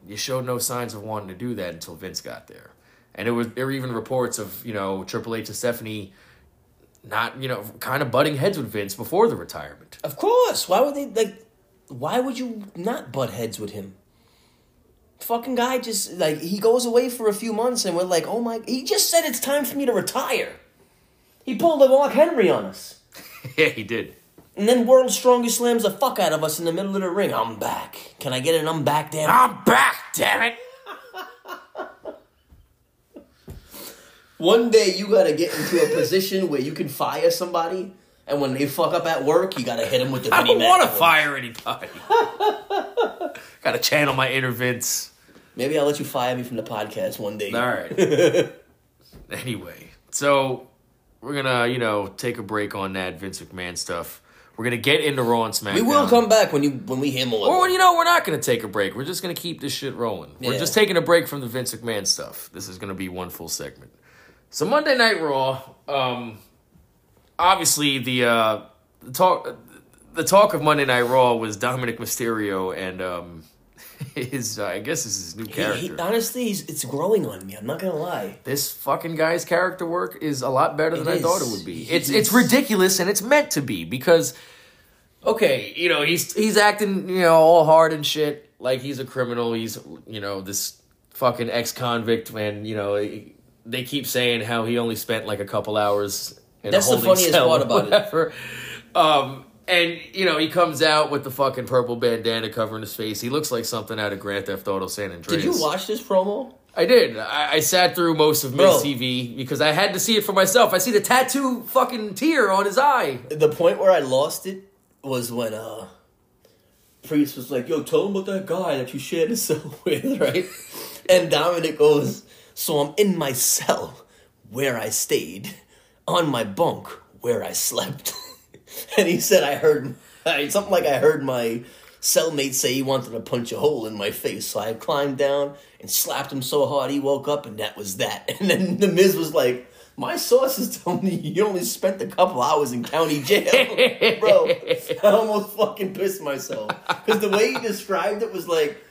You showed no signs of wanting to do that until Vince got there. And it was, there were even reports of, you know, Triple H and Stephanie not, you know, kind of butting heads with Vince before the retirement. Of course. Why would they, like, why would you not butt heads with him? Fucking guy just, like, he goes away for a few months and we're like, oh my, he just said it's time for me to retire. He pulled a Mark Henry on us. Yeah, he did. And then World Strongest slams the fuck out of us in the middle of the ring. I'm back. Can I get an I'm back, damn it? I'm back, damn it. One day you gotta get into a position where you can fire somebody, and when they fuck up at work, you gotta hit them with the mini I don't want to fire anybody. Gotta channel my inner Vince. Maybe I'll let you fire me from the podcast one day. All right. Anyway, so we're going to, you know, take a break on that Vince McMahon stuff. We're going to get into Raw and SmackDown. We will come back when you when we him a little. Or, you know, we're not going to take a break. We're just going to keep this shit rolling. Yeah. We're just taking a break from the Vince McMahon stuff. This is going to be one full segment. So Monday Night Raw, um, obviously the, uh, the talk the talk of Monday Night Raw was Dominic Mysterio and... Um, His, uh, I guess this is his new character. He, he, honestly, he's, it's growing on me. I'm not going to lie. This fucking guy's character work is a lot better than I thought it would be. It's it's ridiculous, and it's meant to be because, okay, you know, he's he's acting, you know, all hard and shit, like he's a criminal. He's, you know, this fucking ex-convict, man, you know, they keep saying how he only spent like a couple hours in That's a holding the funniest cell part about whatever. It. Um, and, you know, he comes out with the fucking purple bandana covering his face. He looks like something out of Grand Theft Auto San Andreas. Did you watch this promo? I did. I, I sat through most of Miz T V because I had to see it for myself. I see the tattoo fucking tear on his eye. The point where I lost it was when uh, Priest was like, yo, tell him about that guy that you shared his cell with, right? And Dominic goes, so I'm in my cell where I stayed, on my bunk where I slept. And he said, I heard, something like I heard my cellmate say he wanted to punch a hole in my face. So I climbed down and slapped him so hard he woke up, and that was that. And then The Miz was like, my sources told me you only spent a couple hours in county jail. Bro, I almost fucking pissed myself. Because the way he described it was like,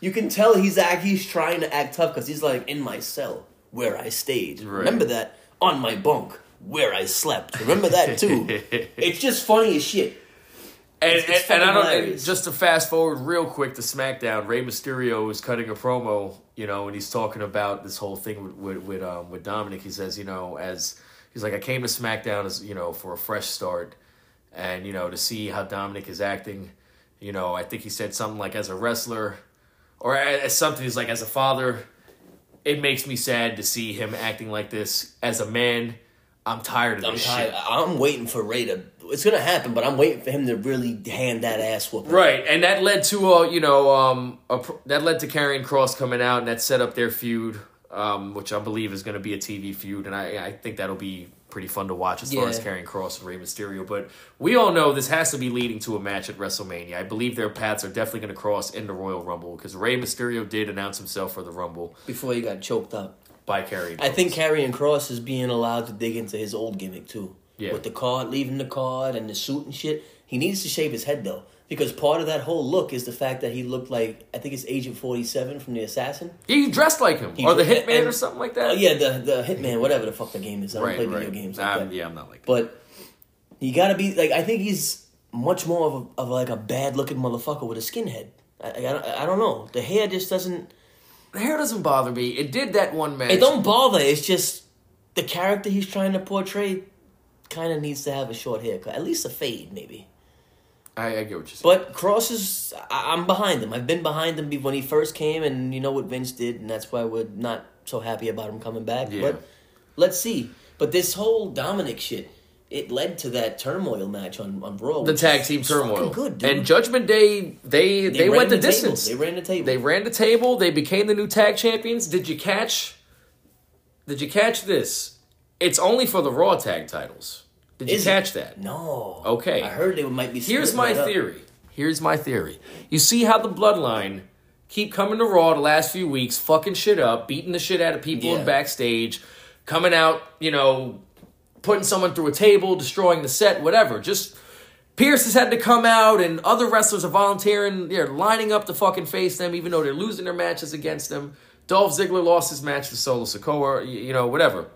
you can tell he's act, he's trying to act tough because he's like, in my cell where I stayed. Right. Remember that? On my bunk where I slept. Remember that too. It's just funny as shit. And, it's, it's and, and I don't. And just to fast forward real quick to SmackDown, Rey Mysterio is cutting a promo, you know, and he's talking about this whole thing with with with, um, with Dominic. He says, you know, as he's like, I came to SmackDown as you know for a fresh start, and you know to see how Dominic is acting. You know, I think he said something like as a wrestler, or as something. He's like as a father. It makes me sad to see him acting like this as a man. I'm tired of I'm this tired. shit. I'm waiting for Ray to... It's going to happen, but I'm waiting for him to really hand that ass whooping. Right, and that led to, a, you know, um, a, that led to Karrion Kross coming out, and that set up their feud, um, which I believe is going to be a T V feud, and I, I think that'll be pretty fun to watch as yeah. far as Karrion Kross and Rey Mysterio. But we all know this has to be leading to a match at WrestleMania. I believe their paths are definitely going to cross in the Royal Rumble, because Rey Mysterio did announce himself for the Rumble. Before he got choked up. By Karrion Kross. I think Karrion Kross is being allowed to dig into his old gimmick, too. Yeah. With the card, leaving the card, and the suit and shit. He needs to shave his head, though. Because part of that whole look is the fact that he looked like, I think it's Agent forty-seven from The Assassin. Yeah, you dressed like him. He or The Hitman and, or something like that. Uh, yeah, the, the Hitman, whatever the fuck the game is. I don't right, play video right. games like I'm, that. Yeah, I'm not like that. But you gotta be, like, I think he's much more of, a, of like, a bad-looking motherfucker with a skinhead. I, I, I don't know. The hair just doesn't... The hair doesn't bother me. It did that one match. It don't bother. It's just the character he's trying to portray kind of needs to have a short haircut. At least a fade, maybe. I, I get what you're saying. But Cross is... I, I'm behind him. I've been behind him when he first came, and you know what Vince did, and that's why we're not so happy about him coming back. Yeah. But let's see. But this whole Dominic shit, it led to that turmoil match on, on Raw. The tag team turmoil. Good, dude. And Judgment Day, they, they, they went the, the distance. Table. They ran the table. They ran the table. They became the new tag champions. Did you catch? Did you catch this? It's only for the Raw tag titles. Did you Is catch it? that? No. Okay. I heard they might be. Here's my right theory. Up. Here's my theory. You see how the Bloodline keep coming to Raw the last few weeks, fucking shit up, beating the shit out of people yeah. in backstage, coming out, you know. Putting someone through a table, destroying the set, whatever. Just Pierce has had to come out, and other wrestlers are volunteering. They're lining up to fucking face them, even though they're losing their matches against them. Dolph Ziggler lost his match to Solo Sokoa, you know, whatever.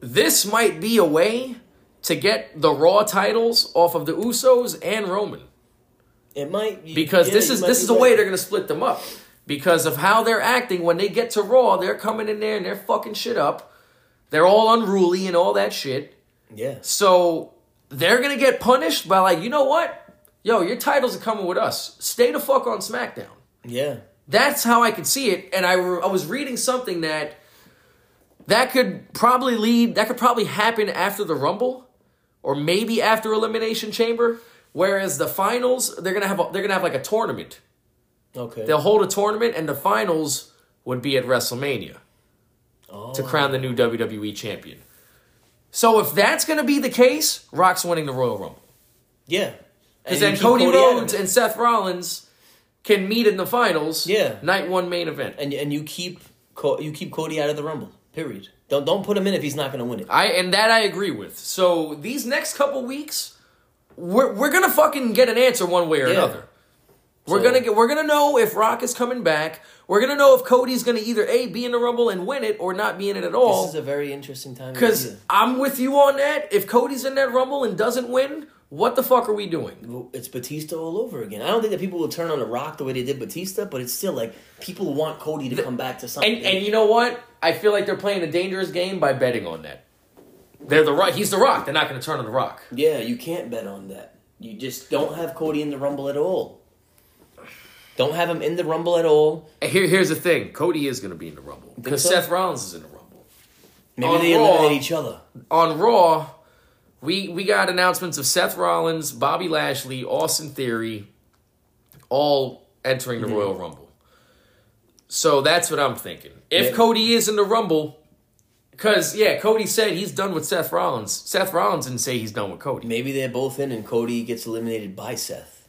This might be a way to get the Raw titles off of the Usos and Roman. It might you, because yeah, this is this is the way they're gonna split them up because of how they're acting when they get to Raw. They're coming in there and they're fucking shit up. They're all unruly and all that shit. Yeah. So they're going to get punished by like, you know what? Yo, your titles are coming with us. Stay the fuck on SmackDown. Yeah. That's how I could see it. And I, re- I was reading something that that could probably lead, that could probably happen after the Rumble or maybe after Elimination Chamber. Whereas the finals, they're going to have, a, they're going to have like a tournament. Okay. They'll hold a tournament and the finals would be at WrestleMania oh. to crown the new W W E champion. So if that's going to be the case, Rock's winning the Royal Rumble. Yeah. Because then Cody, Cody Rhodes and Seth Rollins can meet in the finals. Yeah. Night one main event. And and you keep you keep Cody out of the Rumble. Period. Don't don't put him in if he's not going to win it. I and that I agree with. So these next couple weeks, we're we're going to fucking get an answer one way or yeah. another. We're so. gonna get we're gonna know if Rock is coming back. We're gonna know if Cody's gonna either A, be in the Rumble and win it or not be in it at all. This is a very interesting time. Because I'm with you on that. If Cody's in that Rumble and doesn't win, What the fuck are we doing? It's Batista all over again. I don't think that people will turn on The Rock the way they did Batista, but it's still like people want Cody to the, come back to something. And, and you know what? I feel like they're playing a dangerous game by betting on that. They're the Rock. He's The Rock. They're not going to turn on The Rock. Yeah, you can't bet on that. You just don't have Cody in the Rumble at all. Don't have him in the Rumble at all. Here, here's the thing. Cody is going to be in the Rumble because so? Seth Rollins is in the Rumble. Maybe on they Raw, eliminate each other. On Raw... We we got announcements of Seth Rollins, Bobby Lashley, Austin Theory, all entering the mm-hmm. Royal Rumble. So that's what I'm thinking. If yeah. Cody is in the Rumble, because, yeah, Cody said he's done with Seth Rollins. Seth Rollins didn't say he's done with Cody. Maybe they're both in and Cody gets eliminated by Seth.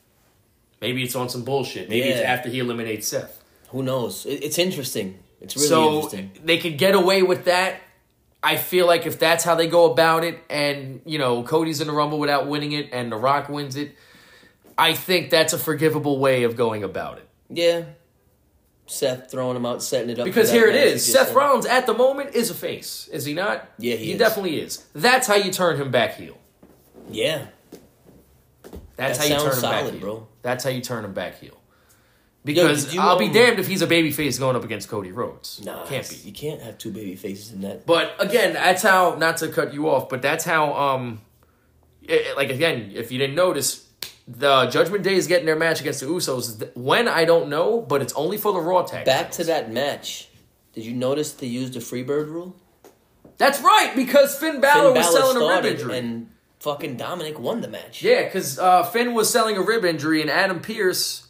Maybe it's on some bullshit. Maybe yeah. it's after he eliminates Seth. Who knows? It, it's interesting. It's really so interesting. So they could get away with that. I feel like if that's how they go about it and, you know, Cody's in the Rumble without winning it and The Rock wins it, I think that's a forgivable way of going about it. Yeah. Seth throwing him out, setting it up. Because here it is. Seth Rollins at the moment is a face. Is he not? Yeah, he is. He definitely is. That's how you turn him back heel. Yeah. That's how you turn him back heel, bro. That's how you turn him back heel. Because Yo, I'll um, be damned if he's a baby face going up against Cody Rhodes. Nah, can't be. You can't have two baby faces in that. But again, that's how, not to cut you off, but that's how, um, it, like again, if you didn't notice, the Judgment Day is getting their match against the Usos. When, I don't know, but it's only for the Raw tag. Back to that match. Did you notice they used the Freebird rule? That's right, because Finn Balor, Finn Balor was selling a rib injury. And fucking Dominic won the match. Yeah, because uh, Finn was selling a rib injury and Adam Pearce...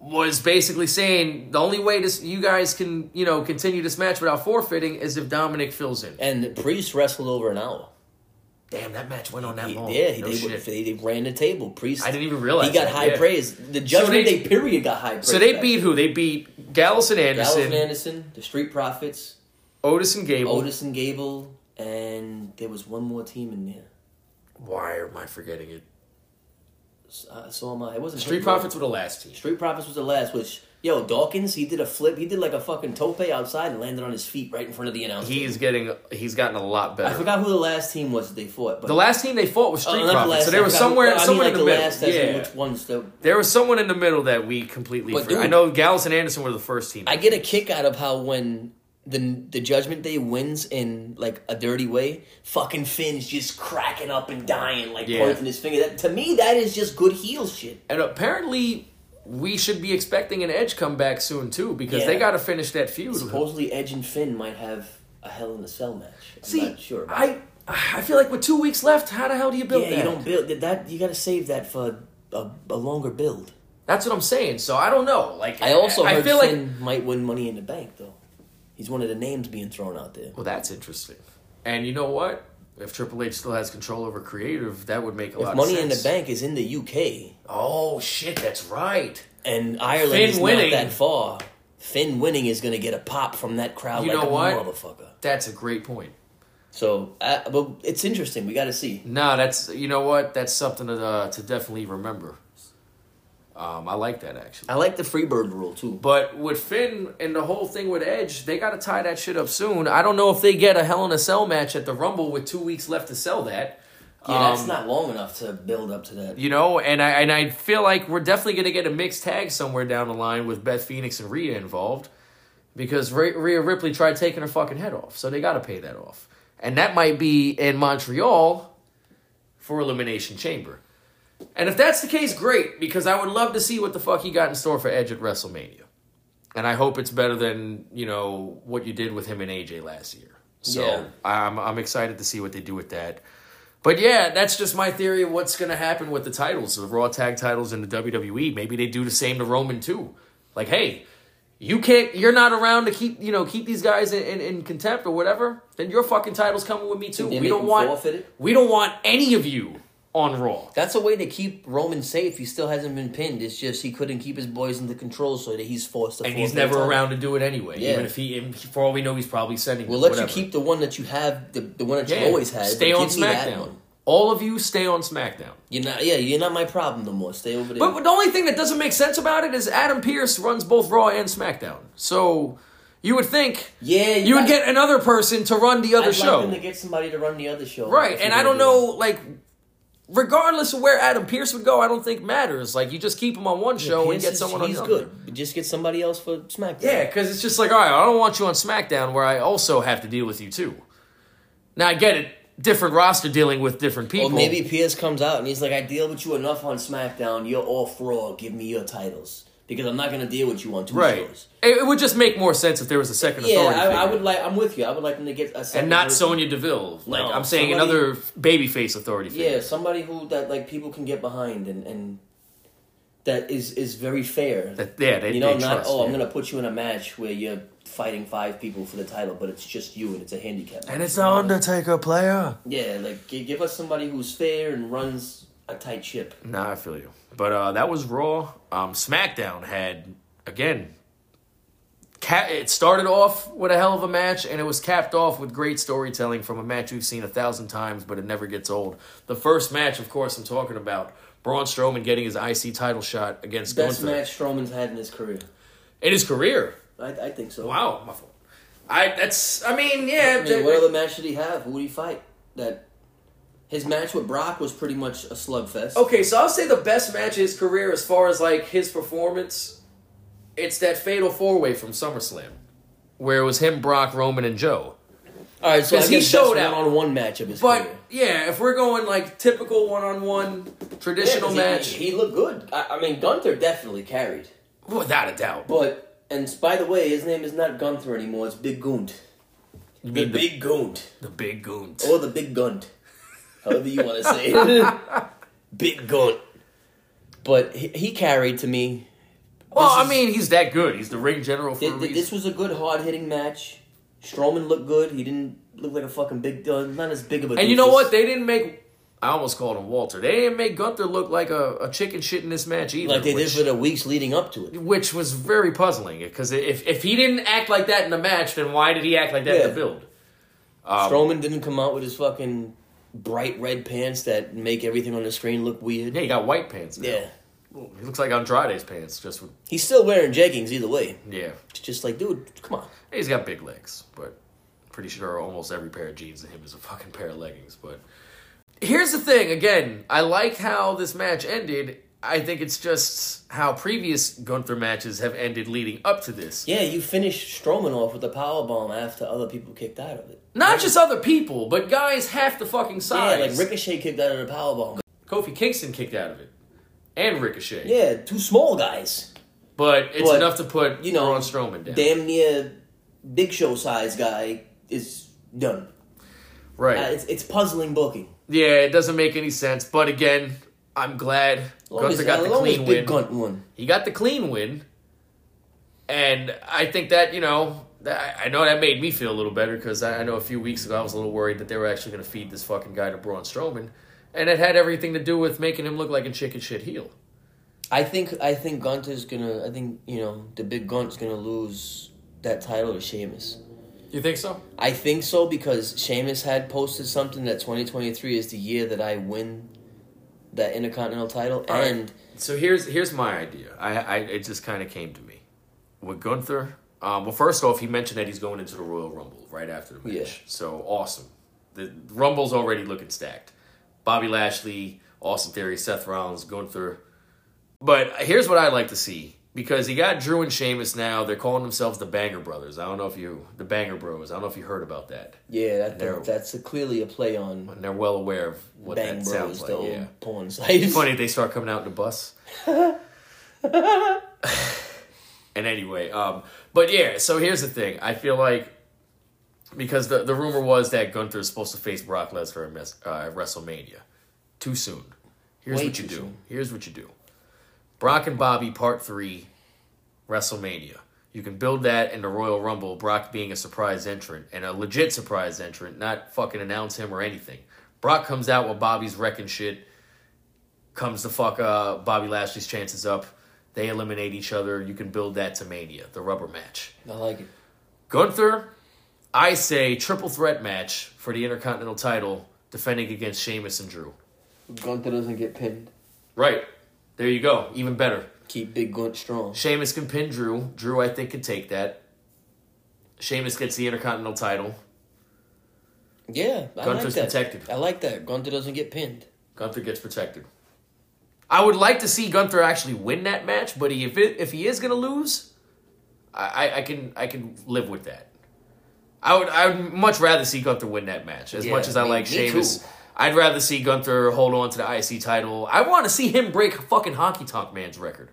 was basically saying the only way this you guys can, you know, continue this match without forfeiting is if Dominic fills in. And Priest wrestled over an hour. Damn, that match went on that he, long. Yeah, no they, were, they, they ran the table. Priest, I didn't even realize he got that. high yeah. praise. The Judgment Day so period got high praise. So they beat who? They beat Gallus and Anderson, Gallus and Anderson, the Street Profits, Otis and Gable, Otis and Gable, and there was one more team in there. Why am I forgetting it? Uh, so am I. It wasn't Street Profits were the last team. Street Profits was the last, which, yo, Dawkins, he did a flip. He did like a fucking tope outside and landed on his feet right in front of the announcer. He's getting, he's gotten a lot better. I forgot who the last team was that they fought. But the last team they fought was Street oh, Profits. The last, so there was somewhere, who, someone I mean, like in the, the last middle. Yeah. Which ones the, there was someone in the middle that we completely forgot. Dude, I know Gallus and Anderson were the first team. I get a kick out of how when... The the Judgment Day wins in, like, a dirty way. Fucking Finn's just cracking up and dying, like, yeah. pointing his finger. That, to me, that is just good heel shit. And apparently, we should be expecting an Edge comeback soon, too, because yeah. they got to finish that feud. Supposedly, Edge and Finn might have a Hell in a Cell match. I'm See, not sure about I, I feel like with two weeks left, how the hell do you build yeah, that? Yeah, you don't build that. You got to save that for a, a longer build. That's what I'm saying. So, I don't know. Like I also I, heard I feel Finn like, might win Money in the Bank, though. He's one of the names being thrown out there. Well, that's interesting. And you know what? If Triple H still has control over creative, that would make a if lot of sense. Money in the Bank is in the U K. Oh, shit, that's right. And Ireland Finn is winning. Not that far. Finn winning is going to get a pop from that crowd you like know a what? motherfucker. That's a great point. So, uh, but it's interesting. We got to see. No, that's, you know what? That's something to, uh, to definitely remember. Um, I like that, actually. I like the Freebird rule, too. But with Finn and the whole thing with Edge, they got to tie that shit up soon. I don't know if they get a Hell in a Cell match at the Rumble with two weeks left to sell that. Yeah, um, that's not long enough to build up to that. You know, and I and I feel like we're definitely going to get a mixed tag somewhere down the line with Beth Phoenix and Rhea involved because Rhea Ripley tried taking her fucking head off, so they got to pay that off. And that might be in Montreal for Elimination Chamber. And if that's the case, great, because I would love to see what the fuck he got in store for Edge at WrestleMania. And I hope it's better than, you know, what you did with him and A J last year. So yeah. I'm I'm excited to see what they do with that. But yeah, that's just my theory of what's going to happen with the titles, the Raw tag titles in the W W E. Maybe they do the same to Roman too. Like, hey, you can't, you're not around to keep, you know, keep these guys in, in, in contempt or whatever. Then your fucking title's coming with me too. We don't want, we don't want any of you on Raw. That's a way to keep Roman safe. He still hasn't been pinned. It's just he couldn't keep his boys under control, so that he's forced to. And he's never around to do it anyway. Yeah. Even if he, for all we know, he's probably sending. We'll let you keep the one that you have, the, the one that yeah. you always had. Stay on SmackDown. All of you stay on SmackDown. You're not, yeah, you're not my problem no more. Stay over there. But, but the only thing that doesn't make sense about it is Adam Pearce runs both Raw and SmackDown. So. You would think yeah, you, you would get another person to run the other I'd show. I'd like them to get somebody to run the other show. Right, and I don't know, like... regardless of where Adam Pearce would go, I don't think matters. Like, you just keep him on one yeah, show Pierce and get is, someone on the other. He's good. Just get somebody else for SmackDown. Yeah, because it's just like, all right, I don't want you on SmackDown where I also have to deal with you too. Now, I get it. Different roster dealing with different people. Or maybe Pierce comes out and he's like, I deal with you enough on SmackDown. You're off Raw. Give me your titles. Because I'm not going to deal with you on two right. shows. It would just make more sense if there was a second yeah, authority. Yeah, I, I would like. I'm with you. I would like them to get a second. And not Sonya Deville. Like no, I'm saying, somebody, another babyface authority. Figure. Yeah, somebody who that like people can get behind and, and that is, is very fair. That, yeah, they, you know, they not trust, oh, yeah. I'm going to put you in a match where you're fighting five people for the title, but it's just you and it's a handicap. And it's not Undertaker player. Yeah, like give us somebody who's fair and runs a tight ship. Nah, I feel you. But uh, that was Raw. Um, SmackDown had, again, ca- it started off with a hell of a match, and it was capped off with great storytelling from a match we've seen a thousand times, but it never gets old. The first match, of course, I'm talking about Braun Strowman getting his I C title shot against Gunther. Best match Strowman's had in his career. In his career? I, I think so. Wow. My fault. I, that's, I mean, yeah. I mean, that, what other match did he have? Who did he fight? That... His match with Brock was pretty much a slugfest. Okay, so I'll say the best match of his career as far as, like, his performance, it's that fatal four-way from SummerSlam, where it was him, Brock, Roman, and Joe. All right, so I guess he showed out on one match of his but, career. But, yeah, if we're going, like, typical one-on-one, traditional yeah, match. He, he looked good. I, I mean, Gunther definitely carried. Without a doubt. But, and by the way, his name is not Gunther anymore. It's Big Gunt. The, the Big Gunt. The Big Gunt. Or the Big Gunt. However you want to say it. Big Gunt. But he, he carried to me. Well, is, I mean, he's that good. He's the ring general for th- th- a reason. This was a good, hard-hitting match. Strowman looked good. He didn't look like a fucking big dude. Not as big of a dude. And you know what? They didn't make... I almost called him Walter. They didn't make Gunther look like a, a chicken shit in this match either. Like they which, did for the weeks leading up to it. Which was very puzzling. Because if, if he didn't act like that in the match, then why did he act like that yeah. in the build? Um, Strowman didn't come out with his fucking... bright red pants that make everything on the screen look weird. Yeah, he got white pants now. Yeah. He looks like Andrade's pants. Just with... He's still wearing jeggings either way. Yeah. It's just like, dude, come on. He's got big legs, but pretty sure almost every pair of jeans of him is a fucking pair of leggings. But here's the thing, again, I like how this match ended. I think it's just how previous Gunther matches have ended leading up to this. Yeah, you finished Strowman off with a powerbomb after other people kicked out of it. Not like, just other people, but guys half the fucking size. Yeah, like Ricochet kicked out of the powerbomb. Kofi Kingston kicked out of it. And Ricochet. Yeah, two small guys. But it's but, enough to put you know, Braun Strowman down. Damn near Big Show size guy is done. Right. Uh, it's, it's puzzling booking. Yeah, it doesn't make any sense. But again... I'm glad Gunther got the clean win. He got the clean win. And I think that, you know, that, I know that made me feel a little better because I, I know a few weeks ago I was a little worried that they were actually going to feed this fucking guy to Braun Strowman. And it had everything to do with making him look like a chicken shit heel. I think I think Gunther's going to, I think, you know, the Big Gunt's going to lose that title to Sheamus. You think so? I think so because Sheamus had posted something that twenty twenty-three is the year that I win that Intercontinental title, right. and... So here's here's my idea. I, I It just kind of came to me. With Gunther, um, well, first off, he mentioned that he's going into the Royal Rumble right after the match. Yeah. So, awesome. The Rumble's already looking stacked. Bobby Lashley, Austin Theory, Seth Rollins, Gunther. But here's what I like to see. Because he got Drew and Sheamus now. They're calling themselves the Banger Brothers. I don't know if you... The Banger Bros. I don't know if you heard about that. Yeah, that, that's a, clearly a play on... And they're well aware of what Bang that Bros sounds like. Yeah. Porn site. It's funny they start coming out in the bus. And anyway, um, but yeah, so here's the thing. I feel like... Because the, the rumor was that Gunther is supposed to face Brock Lesnar at uh, WrestleMania. Too soon. Here's Way what you do. Soon. Here's what you do. Brock and Bobby Part three, WrestleMania. You can build that in the Royal Rumble, Brock being a surprise entrant, and a legit surprise entrant, not fucking announce him or anything. Brock comes out while Bobby's wrecking shit, comes to fuck uh, Bobby Lashley's chances up. They eliminate each other. You can build that to Mania, the rubber match. I like it. Gunther, I say triple threat match for the Intercontinental title, defending against Sheamus and Drew. Gunther doesn't get pinned. Right. There you go. Even better. Keep Big Gunt strong. Sheamus can pin Drew. Drew, I think, can take that. Sheamus gets the Intercontinental title. Yeah, I Gunther's like that. Protected. I like that. Gunther doesn't get pinned. Gunther gets protected. I would like to see Gunther actually win that match, but if it, if he is going to lose, I, I can I can live with that. I would I would much rather see Gunther win that match. As yeah, much as I me, like Sheamus, I'd rather see Gunther hold on to the I C title. I want to see him break fucking Honky Tonk Man's record.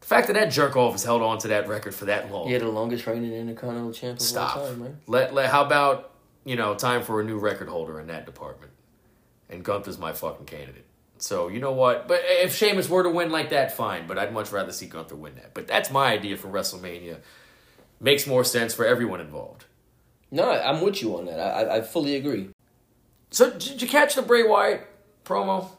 The fact that that jerk-off has held on to that record for that long. Yeah, the longest reigning Intercontinental Champion Stop. of all time, man. Let, let, how about, you know, time for a new record holder in that department? And Gunther's my fucking candidate. So, you know what? But if Sheamus were to win like that, fine. But I'd much rather see Gunther win that. But that's my idea for WrestleMania. Makes more sense for everyone involved. No, I'm with you on that. I I fully agree. So, did you catch the Bray Wyatt promo?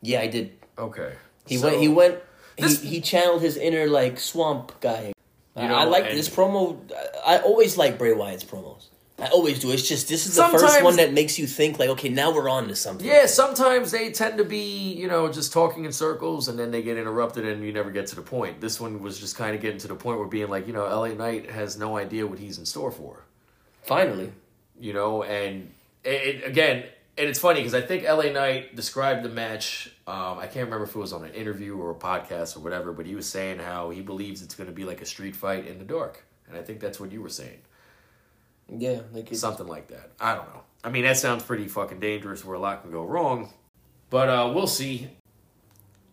Yeah, I did. Okay. He so, went... He went This, he, he channeled his inner, like, swamp guy. You know, I like this promo. I always like Bray Wyatt's promos. I always do. It's just, this is the first one that makes you think, like, okay, now we're on to something. Yeah, sometimes they tend to be, you know, just talking in circles, and then they get interrupted, and you never get to the point. This one was just kind of getting to the point where being like, you know, L A Knight has no idea what he's in store for. Finally. You know, and, it, again... And it's funny because I think L A Knight described the match. Um, I can't remember if it was on an interview or a podcast or whatever, but he was saying how he believes it's going to be like a street fight in the dark. And I think that's what you were saying. Yeah. Like something like that. I don't know. I mean, that sounds pretty fucking dangerous where a lot can go wrong. But uh, we'll see.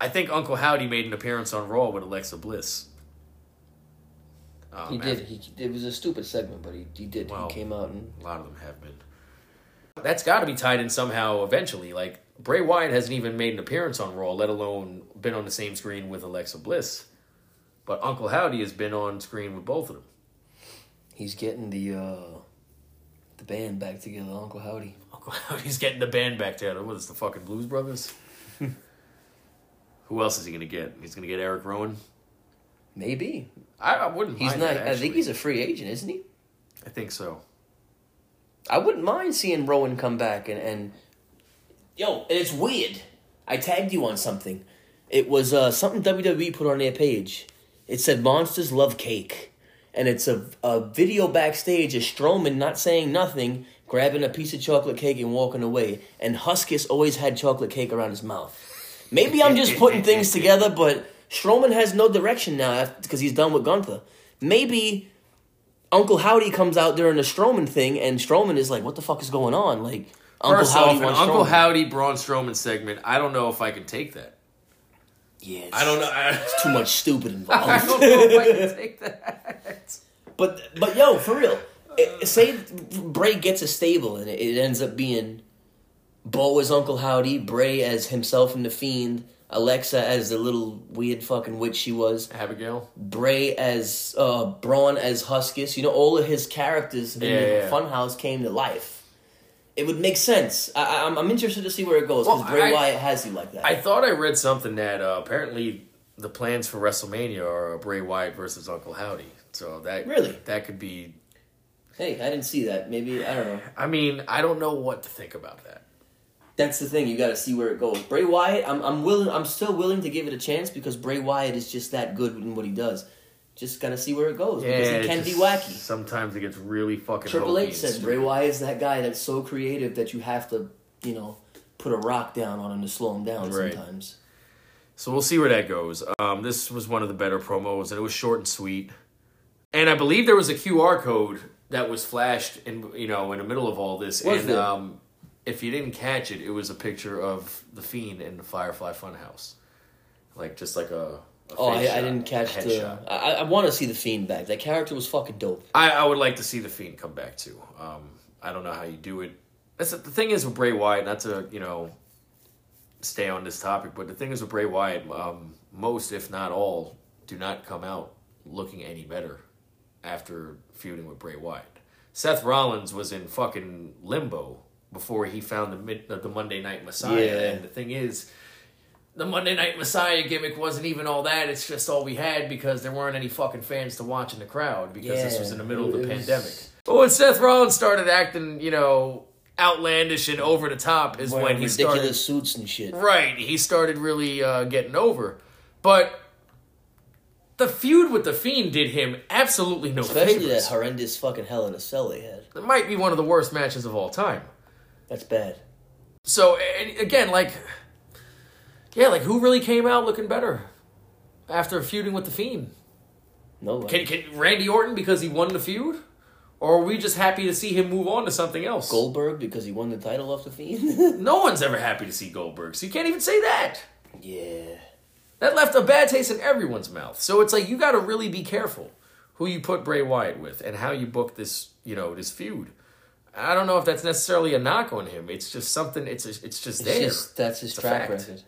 I think Uncle Howdy made an appearance on Raw with Alexa Bliss. Um, he did. After... He, it was a stupid segment, but he, he did. Well, he came out and... A lot of them have been. That's got to be tied in somehow eventually. Like, Bray Wyatt hasn't even made an appearance on Raw, let alone been on the same screen with Alexa Bliss. But Uncle Howdy has been on screen with both of them. He's getting the uh, the band back together, Uncle Howdy. Uncle Howdy's getting the band back together. What is the fucking Blues Brothers? Who else is he going to get? He's going to get Eric Rowan? Maybe. I, I wouldn't he's mind not, that, I think he's a free agent, isn't he? I think so. I wouldn't mind seeing Rowan come back and, and... Yo, and it's weird. I tagged you on something. It was uh, something W W E put on their page. It said, Monsters Love Cake. And it's a, a video backstage of Strowman not saying nothing, grabbing a piece of chocolate cake and walking away. And Huskus always had chocolate cake around his mouth. Maybe I'm just putting things together, but Strowman has no direction now because he's done with Gunther. Maybe... Uncle Howdy comes out during the Strowman thing, and Strowman is like, what the fuck is going on? Like, Uncle First Howdy off, wants Uncle Strowman. Howdy, Braun Strowman segment, I don't know if I can take that. Yeah. I don't know. It's too much stupid involved. I don't know if I can take that. But, but yo, for real, it, say Bray gets a stable, and it, it ends up being Bo as Uncle Howdy, Bray as himself and The Fiend, Alexa as the little weird fucking witch she was. Abigail. Bray as, uh, Braun as Huskus. You know, all of his characters in yeah, the yeah. Funhouse came to life. It would make sense. I, I'm, I'm interested to see where it goes, because well, Bray I, Wyatt has you like that. I thought I read something that uh, apparently the plans for WrestleMania are Bray Wyatt versus Uncle Howdy. So that really? That could be... Hey, I didn't see that. Maybe, I don't know. I mean, I don't know what to think about that. That's the thing. You got to see where it goes. Bray Wyatt, I'm I'm willing. I'm still willing to give it a chance because Bray Wyatt is just that good in what he does. Just got to see where it goes yeah, because it can be wacky. Sometimes it gets really fucking. Triple H said Bray Wyatt is that guy that's so creative that you have to, you know, put a rock down on him to slow him down right. sometimes. So we'll see where that goes. Um, this was one of the better promos, and it was short and sweet. And I believe there was a Q R code that was flashed in, you know, in the middle of all this. Was and, it? Um, If you didn't catch it, it was a picture of The Fiend in the Firefly Funhouse. Like, just like a, a Oh, I, shot, I didn't catch the... Shot. I, I want to see The Fiend back. That character was fucking dope. I, I would like to see The Fiend come back, too. Um, I don't know how you do it. That's the, the thing is with Bray Wyatt, not to, you know, stay on this topic, but the thing is with Bray Wyatt, um, most, if not all, do not come out looking any better after feuding with Bray Wyatt. Seth Rollins was in fucking limbo before he found the mid, the Monday Night Messiah. Yeah. And the thing is, the Monday Night Messiah gimmick wasn't even all that. It's just all we had because there weren't any fucking fans to watch in the crowd because yeah, this was in the middle of the was... pandemic. But when Seth Rollins started acting, you know, outlandish and over the top is Wearing when he ridiculous started... ridiculous suits and shit. Right. He started really uh, getting over. But the feud with The Fiend did him absolutely no favors. Especially that horrendous fucking Hell in a Cell they had. It might be one of the worst matches of all time. That's bad. So, again, like, yeah, like, who really came out looking better after feuding with The Fiend? No. Can, can Randy Orton because he won the feud? Or are we just happy to see him move on to something else? Goldberg because he won the title off The Fiend? No one's ever happy to see Goldberg, so you can't even say that. Yeah. That left a bad taste in everyone's mouth. So it's like, you got to really be careful who you put Bray Wyatt with and how you book this, you know, this feud. I don't know if that's necessarily a knock on him. It's just something, it's it's just it's there. Just, that's his it's track record.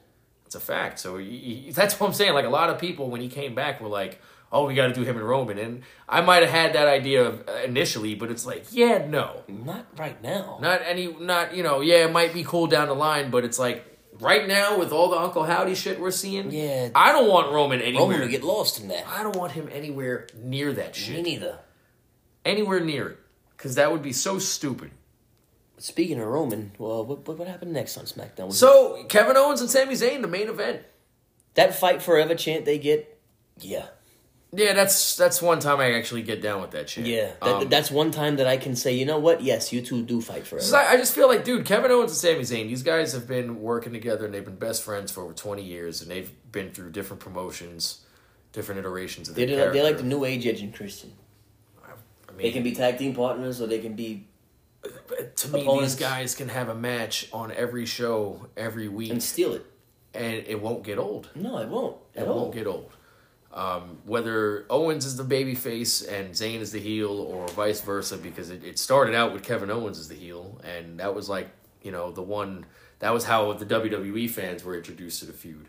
It's a fact. So he, he, that's what I'm saying. Like, a lot of people, when he came back, were like, oh, we got to do him and Roman. And I might have had that idea initially, but it's like, yeah, no. Not right now. Not any, not, you know, yeah, it might be cool down the line, but it's like, right now, with all the Uncle Howdy shit we're seeing, yeah, I don't want Roman anywhere. Roman will get lost in that. I don't want him anywhere near that shit. Me neither. Anywhere near it. Because that would be so stupid. Speaking of Roman, well, what, what happened next on SmackDown? Was so, it? Kevin Owens and Sami Zayn, the main event. That fight forever chant they get, yeah. Yeah, that's that's one time I actually get down with that shit. Yeah, that, um, that's one time that I can say, you know what? Yes, you two do fight forever. So I, I just feel like, dude, Kevin Owens and Sami Zayn, these guys have been working together and they've been best friends for over twenty years, and they've been through different promotions, different iterations of their they character. They're like the New Age Edge and Christian. I mean, they can be tag team partners, or they can be To me, opponents. These guys can have a match on every show, every week. And steal it. And it won't get old. No, it won't. It all. won't get old. Um, whether Owens is the babyface and Zayn is the heel, or vice versa, because it, it started out with Kevin Owens as the heel, and that was like, you know, the one, that was how the W W E fans were introduced to the feud.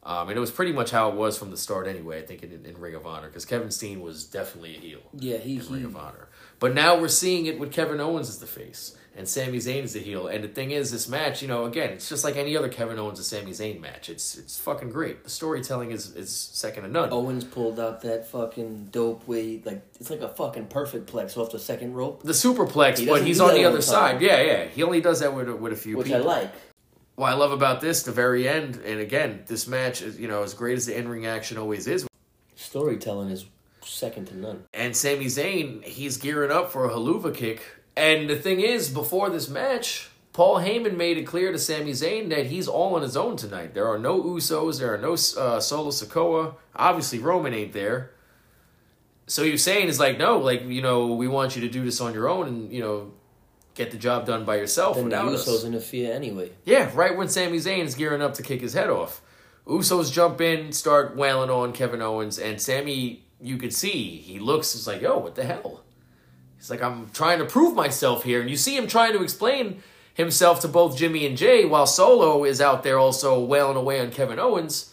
Um, and it was pretty much how it was from the start anyway, I think, in, in Ring of Honor, because Kevin Steen was definitely a heel yeah, he, in Ring he. of Honor. But now we're seeing it with Kevin Owens as the face, and Sami Zayn as the heel. And the thing is, this match, you know, again, it's just like any other Kevin Owens and Sami Zayn match. It's it's fucking great. The storytelling is, is second to none. Owens pulled out that fucking dope way, like, it's like a fucking perfect plex off the second rope. The superplex, he but he's on the other side. Yeah, yeah. He only does that with, with a few Which people. Which I like. What I love about this, the very end, and again, this match is, you know, as great as the in-ring action always is, storytelling is second to none. And Sami Zayn, he's gearing up for a haluva kick. And the thing is, before this match, Paul Heyman made it clear to Sami Zayn that he's all on his own tonight. There are no Usos. There are no uh, Solo Sokoa. Obviously, Roman ain't there. So you're saying is like, no, like, you know, we want you to do this on your own and, you know, get the job done by yourself then without us. Then the Usos interfere anyway. Yeah, right when Sami Zayn is gearing up to kick his head off. Usos jump in, start wailing on Kevin Owens, and Sami, you could see, he looks, he's like, yo, what the hell? He's like, I'm trying to prove myself here. And you see him trying to explain himself to both Jimmy and Jay, while Solo is out there also wailing away on Kevin Owens.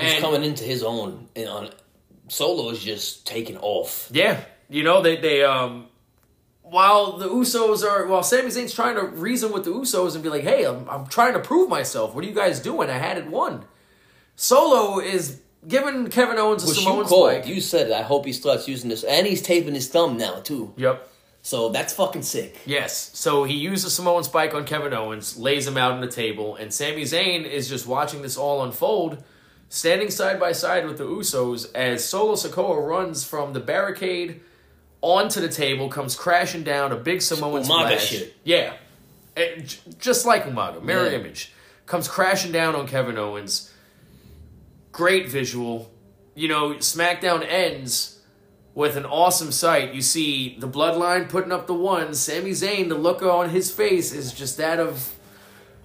He's and coming into his own. And on, Solo is just taking off. Yeah, you know, they... they um. While the Usos are, while Sami Zayn's trying to reason with the Usos and be like, hey, I'm, I'm trying to prove myself. What are you guys doing? I had it won. Solo is giving Kevin Owens a Which Samoan you called, spike. You said it. I hope he starts using this. And he's taping his thumb now, too. Yep. So that's fucking sick. Yes. So he used a Samoan spike on Kevin Owens, lays him out on the table, and Sami Zayn is just watching this all unfold, standing side by side with the Usos as Solo Sokoa runs from the barricade onto the table, comes crashing down, a big Samoan Umaga splash. Shit. Yeah. It, just like Umaga, mirror yeah. image. Comes crashing down on Kevin Owens. Great visual. You know, SmackDown ends with an awesome sight. You see the Bloodline putting up the one. Sami Zayn, the look on his face is just that of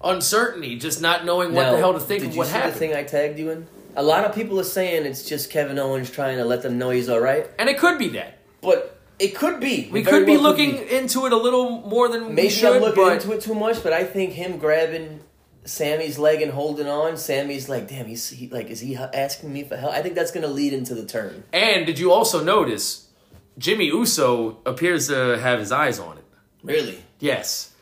uncertainty, just not knowing what now, the hell to think of what happened. Did you see the thing I tagged you in? A lot of people are saying it's just Kevin Owens trying to let them know he's all right. And it could be that. But... It could be. We could be looking into it a little more than we should. Maybe I'm looking into it too much, but I think him grabbing Sammy's leg and holding on, Sammy's like, damn, he's he, like, is he asking me for help? I think that's going to lead into the turn. And did you also notice Jimmy Uso appears to have his eyes on it? Really? Yes.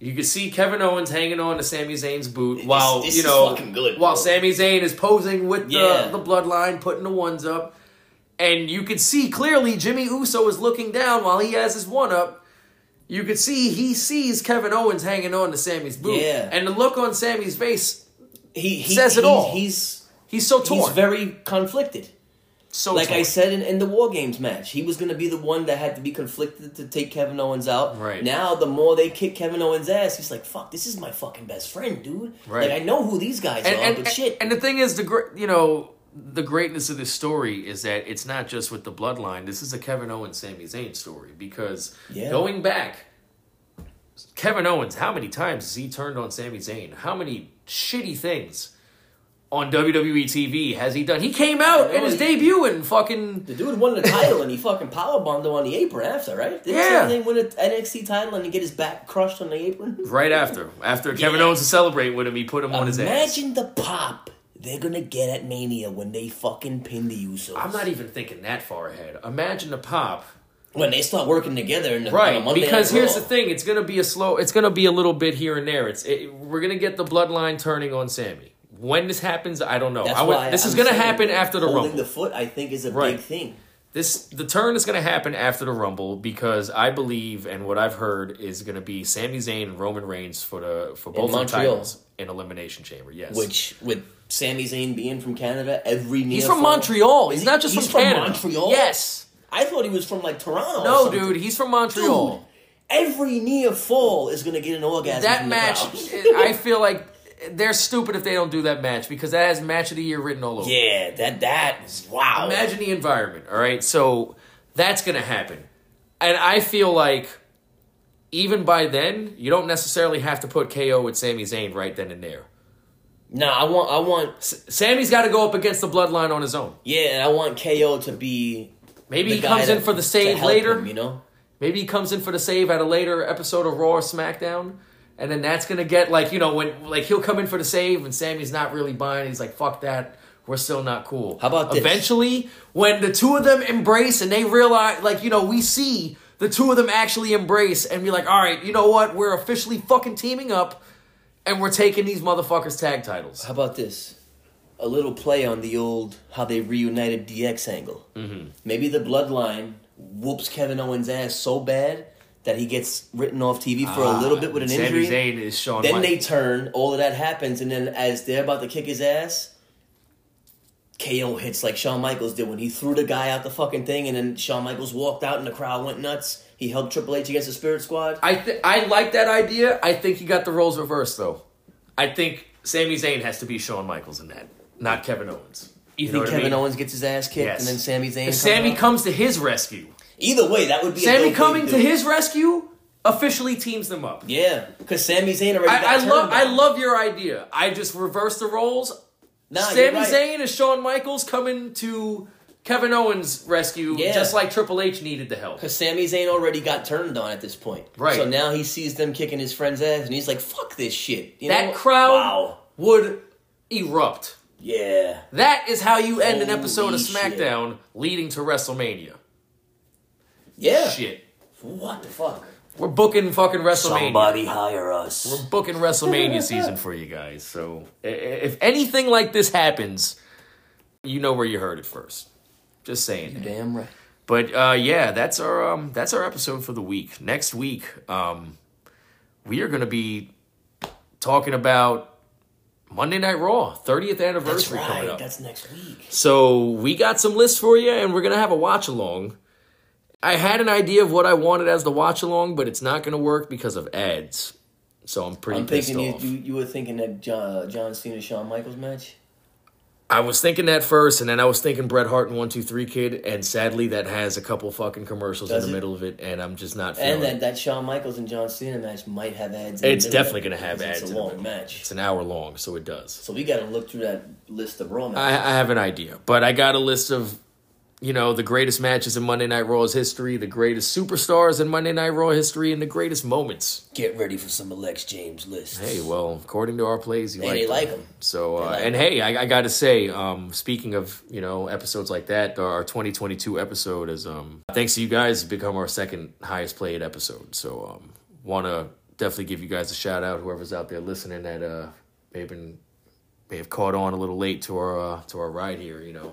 You can see Kevin Owens hanging on to Sami Zayn's boot while this, this you know good, while Sami Zayn is posing with yeah. the the bloodline, putting the ones up. And you could see clearly Jimmy Uso is looking down while he has his one-up. You could see he sees Kevin Owens hanging on to Sammy's boot. Yeah. And the look on Sammy's face he, he, says it he, all. He's, he's so torn. He's very conflicted. So like tight. I said in, in the War Games match, he was going to be the one that had to be conflicted to take Kevin Owens out. Right. Now, the more they kick Kevin Owens' ass, he's like, fuck, this is my fucking best friend, dude. Right. Like, I know who these guys and, are, and, but and, shit. And the thing is, the you know... the greatness of this story is that it's not just with the bloodline. This is a Kevin Owens, Sami Zayn story because yeah. going back, Kevin Owens, how many times has he turned on Sami Zayn? How many shitty things on W W E T V has he done? He came out in his he, debut and fucking... The dude won the title and he fucking powerbombed him on the apron after, right? Didn't yeah. Sami Zayn win an N X T title and he get his back crushed on the apron? Right after. After yeah. Kevin Owens was celebrating with him, he put him Imagine on his ass. Imagine the pop they're going to get at Mania when they fucking pin the Usos. I'm not even thinking that far ahead. Imagine the pop when they start working together in the, right, on a Monday because here's the thing. It's going to be a slow... It's going to be a little bit here and there. It's it, We're going to get the bloodline turning on Sami. When this happens, I don't know. That's I would, why this I'm is going to happen after the Rumble. Holding the foot, I think, is a right. big thing. This The turn is going to happen after the Rumble because I believe, and what I've heard, is going to be Sami Zayn and Roman Reigns for the for both the titles in Elimination Chamber. Yes. Which, with Sami Zayn being from Canada, every near He's from fall. Montreal. He's he, not just he's from, from Canada. He's from Montreal? Yes. I thought he was from, like, Toronto No, or something. dude. He's from Montreal. Dude, every near fall is going to get an orgasm. That match, I feel like... They're stupid if they don't do that match because that has match of the year written all over. Yeah, that that is wow. Imagine the environment, all right? So that's going to happen. And I feel like even by then, you don't necessarily have to put K O with Sami Zayn right then and there. No, I want I want S- Sammy's got to go up against the bloodline on his own. Yeah, and I want K O to be maybe he comes in to, for the save later, him, you know? Maybe he comes in for the save at a later episode of Raw or SmackDown. And then that's going to get, like, you know, when, like, he'll come in for the save and Sammy's not really buying. He's like, fuck that. We're still not cool. How about this? Eventually, when the two of them embrace and they realize, like, you know, we see the two of them actually embrace and be like, all right, you know what? We're officially fucking teaming up and we're taking these motherfuckers' tag titles. How about this? A little play on the old how they reunited D X angle. Mm-hmm. Maybe the bloodline whoops Kevin Owens' ass so bad that he gets written off T V for ah, a little bit with an Sami injury. Sami Zayn is Shawn Then White. They turn, all of that happens, and then as they're about to kick his ass, K O hits like Shawn Michaels did when he threw the guy out the fucking thing, and then Shawn Michaels walked out and the crowd went nuts. He held Triple H against the Spirit Squad. I th- I like that idea. I think he got the roles reversed, though. I think Sami Zayn has to be Shawn Michaels in that, not Kevin Owens. You, you think Kevin I mean? Owens gets his ass kicked, yes. and then Sami Zayn If comes Sami out? comes to his rescue... Either way, that would be Sami a coming to, to his rescue officially teams them up. Yeah, because Sami Zayn already got I, I love down. I love your idea. I just reversed the roles. Nah, Sami right. Zayn and Shawn Michaels coming to Kevin Owens' rescue, yeah. just like Triple H needed the help. Because Sami Zayn already got turned on at this point. Right. So now he sees them kicking his friend's ass, and he's like, fuck this shit. You that know crowd wow. would erupt. Yeah. That is how you end Holy an episode of SmackDown shit. leading to WrestleMania. Yeah. Shit. What the fuck? We're booking fucking WrestleMania. Somebody hire us. We're booking WrestleMania season for you guys. So if anything like this happens, you know where you heard it first. Just saying. You're damn right. But uh, yeah, that's our um, that's our episode for the week. Next week, um, we are going to be talking about Monday Night Raw, thirtieth anniversary that's right. coming up. That's next week. So we got some lists for you, and we're going to have a watch along. I had an idea of what I wanted as the watch-along, but it's not going to work because of ads. So I'm pretty I'm pissed thinking off. You, you were thinking that John, John Cena-Shawn Michaels match? I was thinking that first, and then I was thinking Bret Hart and one two three Kid, and sadly that has a couple fucking commercials Does in the it? middle of it, and I'm just not feeling And that, that Shawn Michaels and John Cena match might have ads in It's the definitely going to have ads. It's a long match. It's an hour long, so it does. So we got to look through that list of Raw matches. I, I have an idea, but I got a list of... You know, the greatest matches in Monday Night Raw's history, the greatest superstars in Monday Night Raw history, and the greatest moments. Get ready for some Lex James lists. Hey, well, according to our plays, you hey, like, them. like them. So, uh, like and them. hey, I, I got to say, um, speaking of, you know, episodes like that, our twenty twenty-two episode is, um, thanks to you guys, become our second highest played episode. So, um, want to definitely give you guys a shout out, whoever's out there listening that uh, may have been, may have caught on a little late to our uh, to our ride here, you know.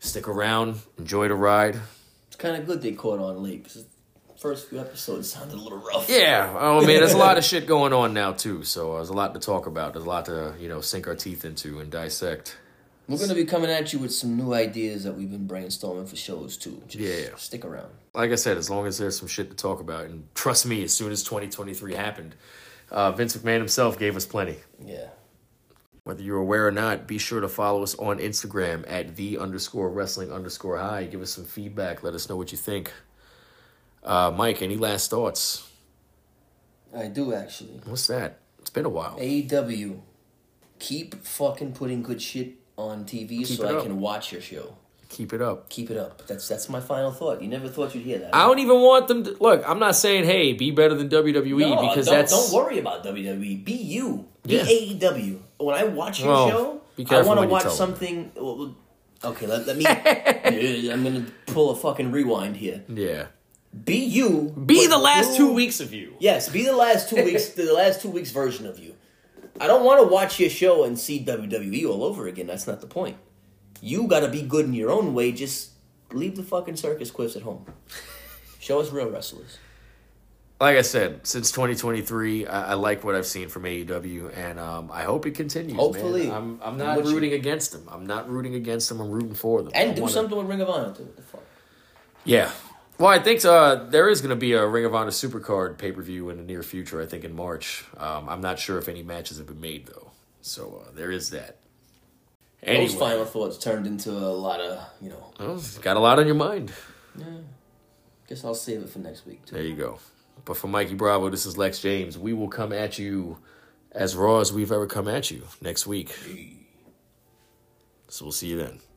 Stick around, enjoy the ride. It's kind of good they caught on late because the first few episodes sounded a little rough. Yeah, I mean, there's a lot of shit going on now too, so there's a lot to talk about. There's a lot to, you know, sink our teeth into and dissect. We're going to be coming at you with some new ideas that we've been brainstorming for shows, too. Just yeah. stick around. Like I said, as long as there's some shit to talk about, and trust me, as soon as twenty twenty-three happened, uh, Vince McMahon himself gave us plenty. Yeah. Whether you're aware or not, be sure to follow us on Instagram at the underscore wrestling underscore high. Give us some feedback. Let us know what you think. Uh, Mike, any last thoughts? I do, actually. What's that? It's been a while. A E W, keep fucking putting good shit on T V so I can watch your show. Keep it up. Keep it up. That's that's my final thought. You never thought you'd hear that. I don't even want them to... Look, I'm not saying, hey, be better than W W E no, because don't, that's... don't worry about W W E. Be you. Be yeah. A E W. When I watch your well, show, I want to watch something... Well, okay, let, let me... I'm going to pull a fucking rewind here. Yeah. Be you. Be the last you, two weeks of you. Yes, be the last two weeks, the last two weeks version of you. I don't want to watch your show and see W W E all over again. That's not the point. You got to be good in your own way. Just leave the fucking circus quips at home. Show us real wrestlers. Like I said, since twenty twenty-three, I, I like what I've seen from A E W, and um, I hope it continues. Hopefully. Man. I'm, I'm not rooting you? against them. I'm not rooting against them. I'm rooting for them. And I do wanna... something with Ring of Honor, too. What the fuck? Yeah. Well, I think uh, there is going to be a Ring of Honor Supercard pay-per-view in the near future, I think in March. Um, I'm not sure if any matches have been made, though. So uh, there is that. Anyway. Those final thoughts turned into a lot of, you know... Well, got a lot on your mind. Yeah. Guess I'll save it for next week, too. There you go. But for Mikey Bravo, this is Lex James. We will come at you as raw as we've ever come at you next week. So we'll see you then.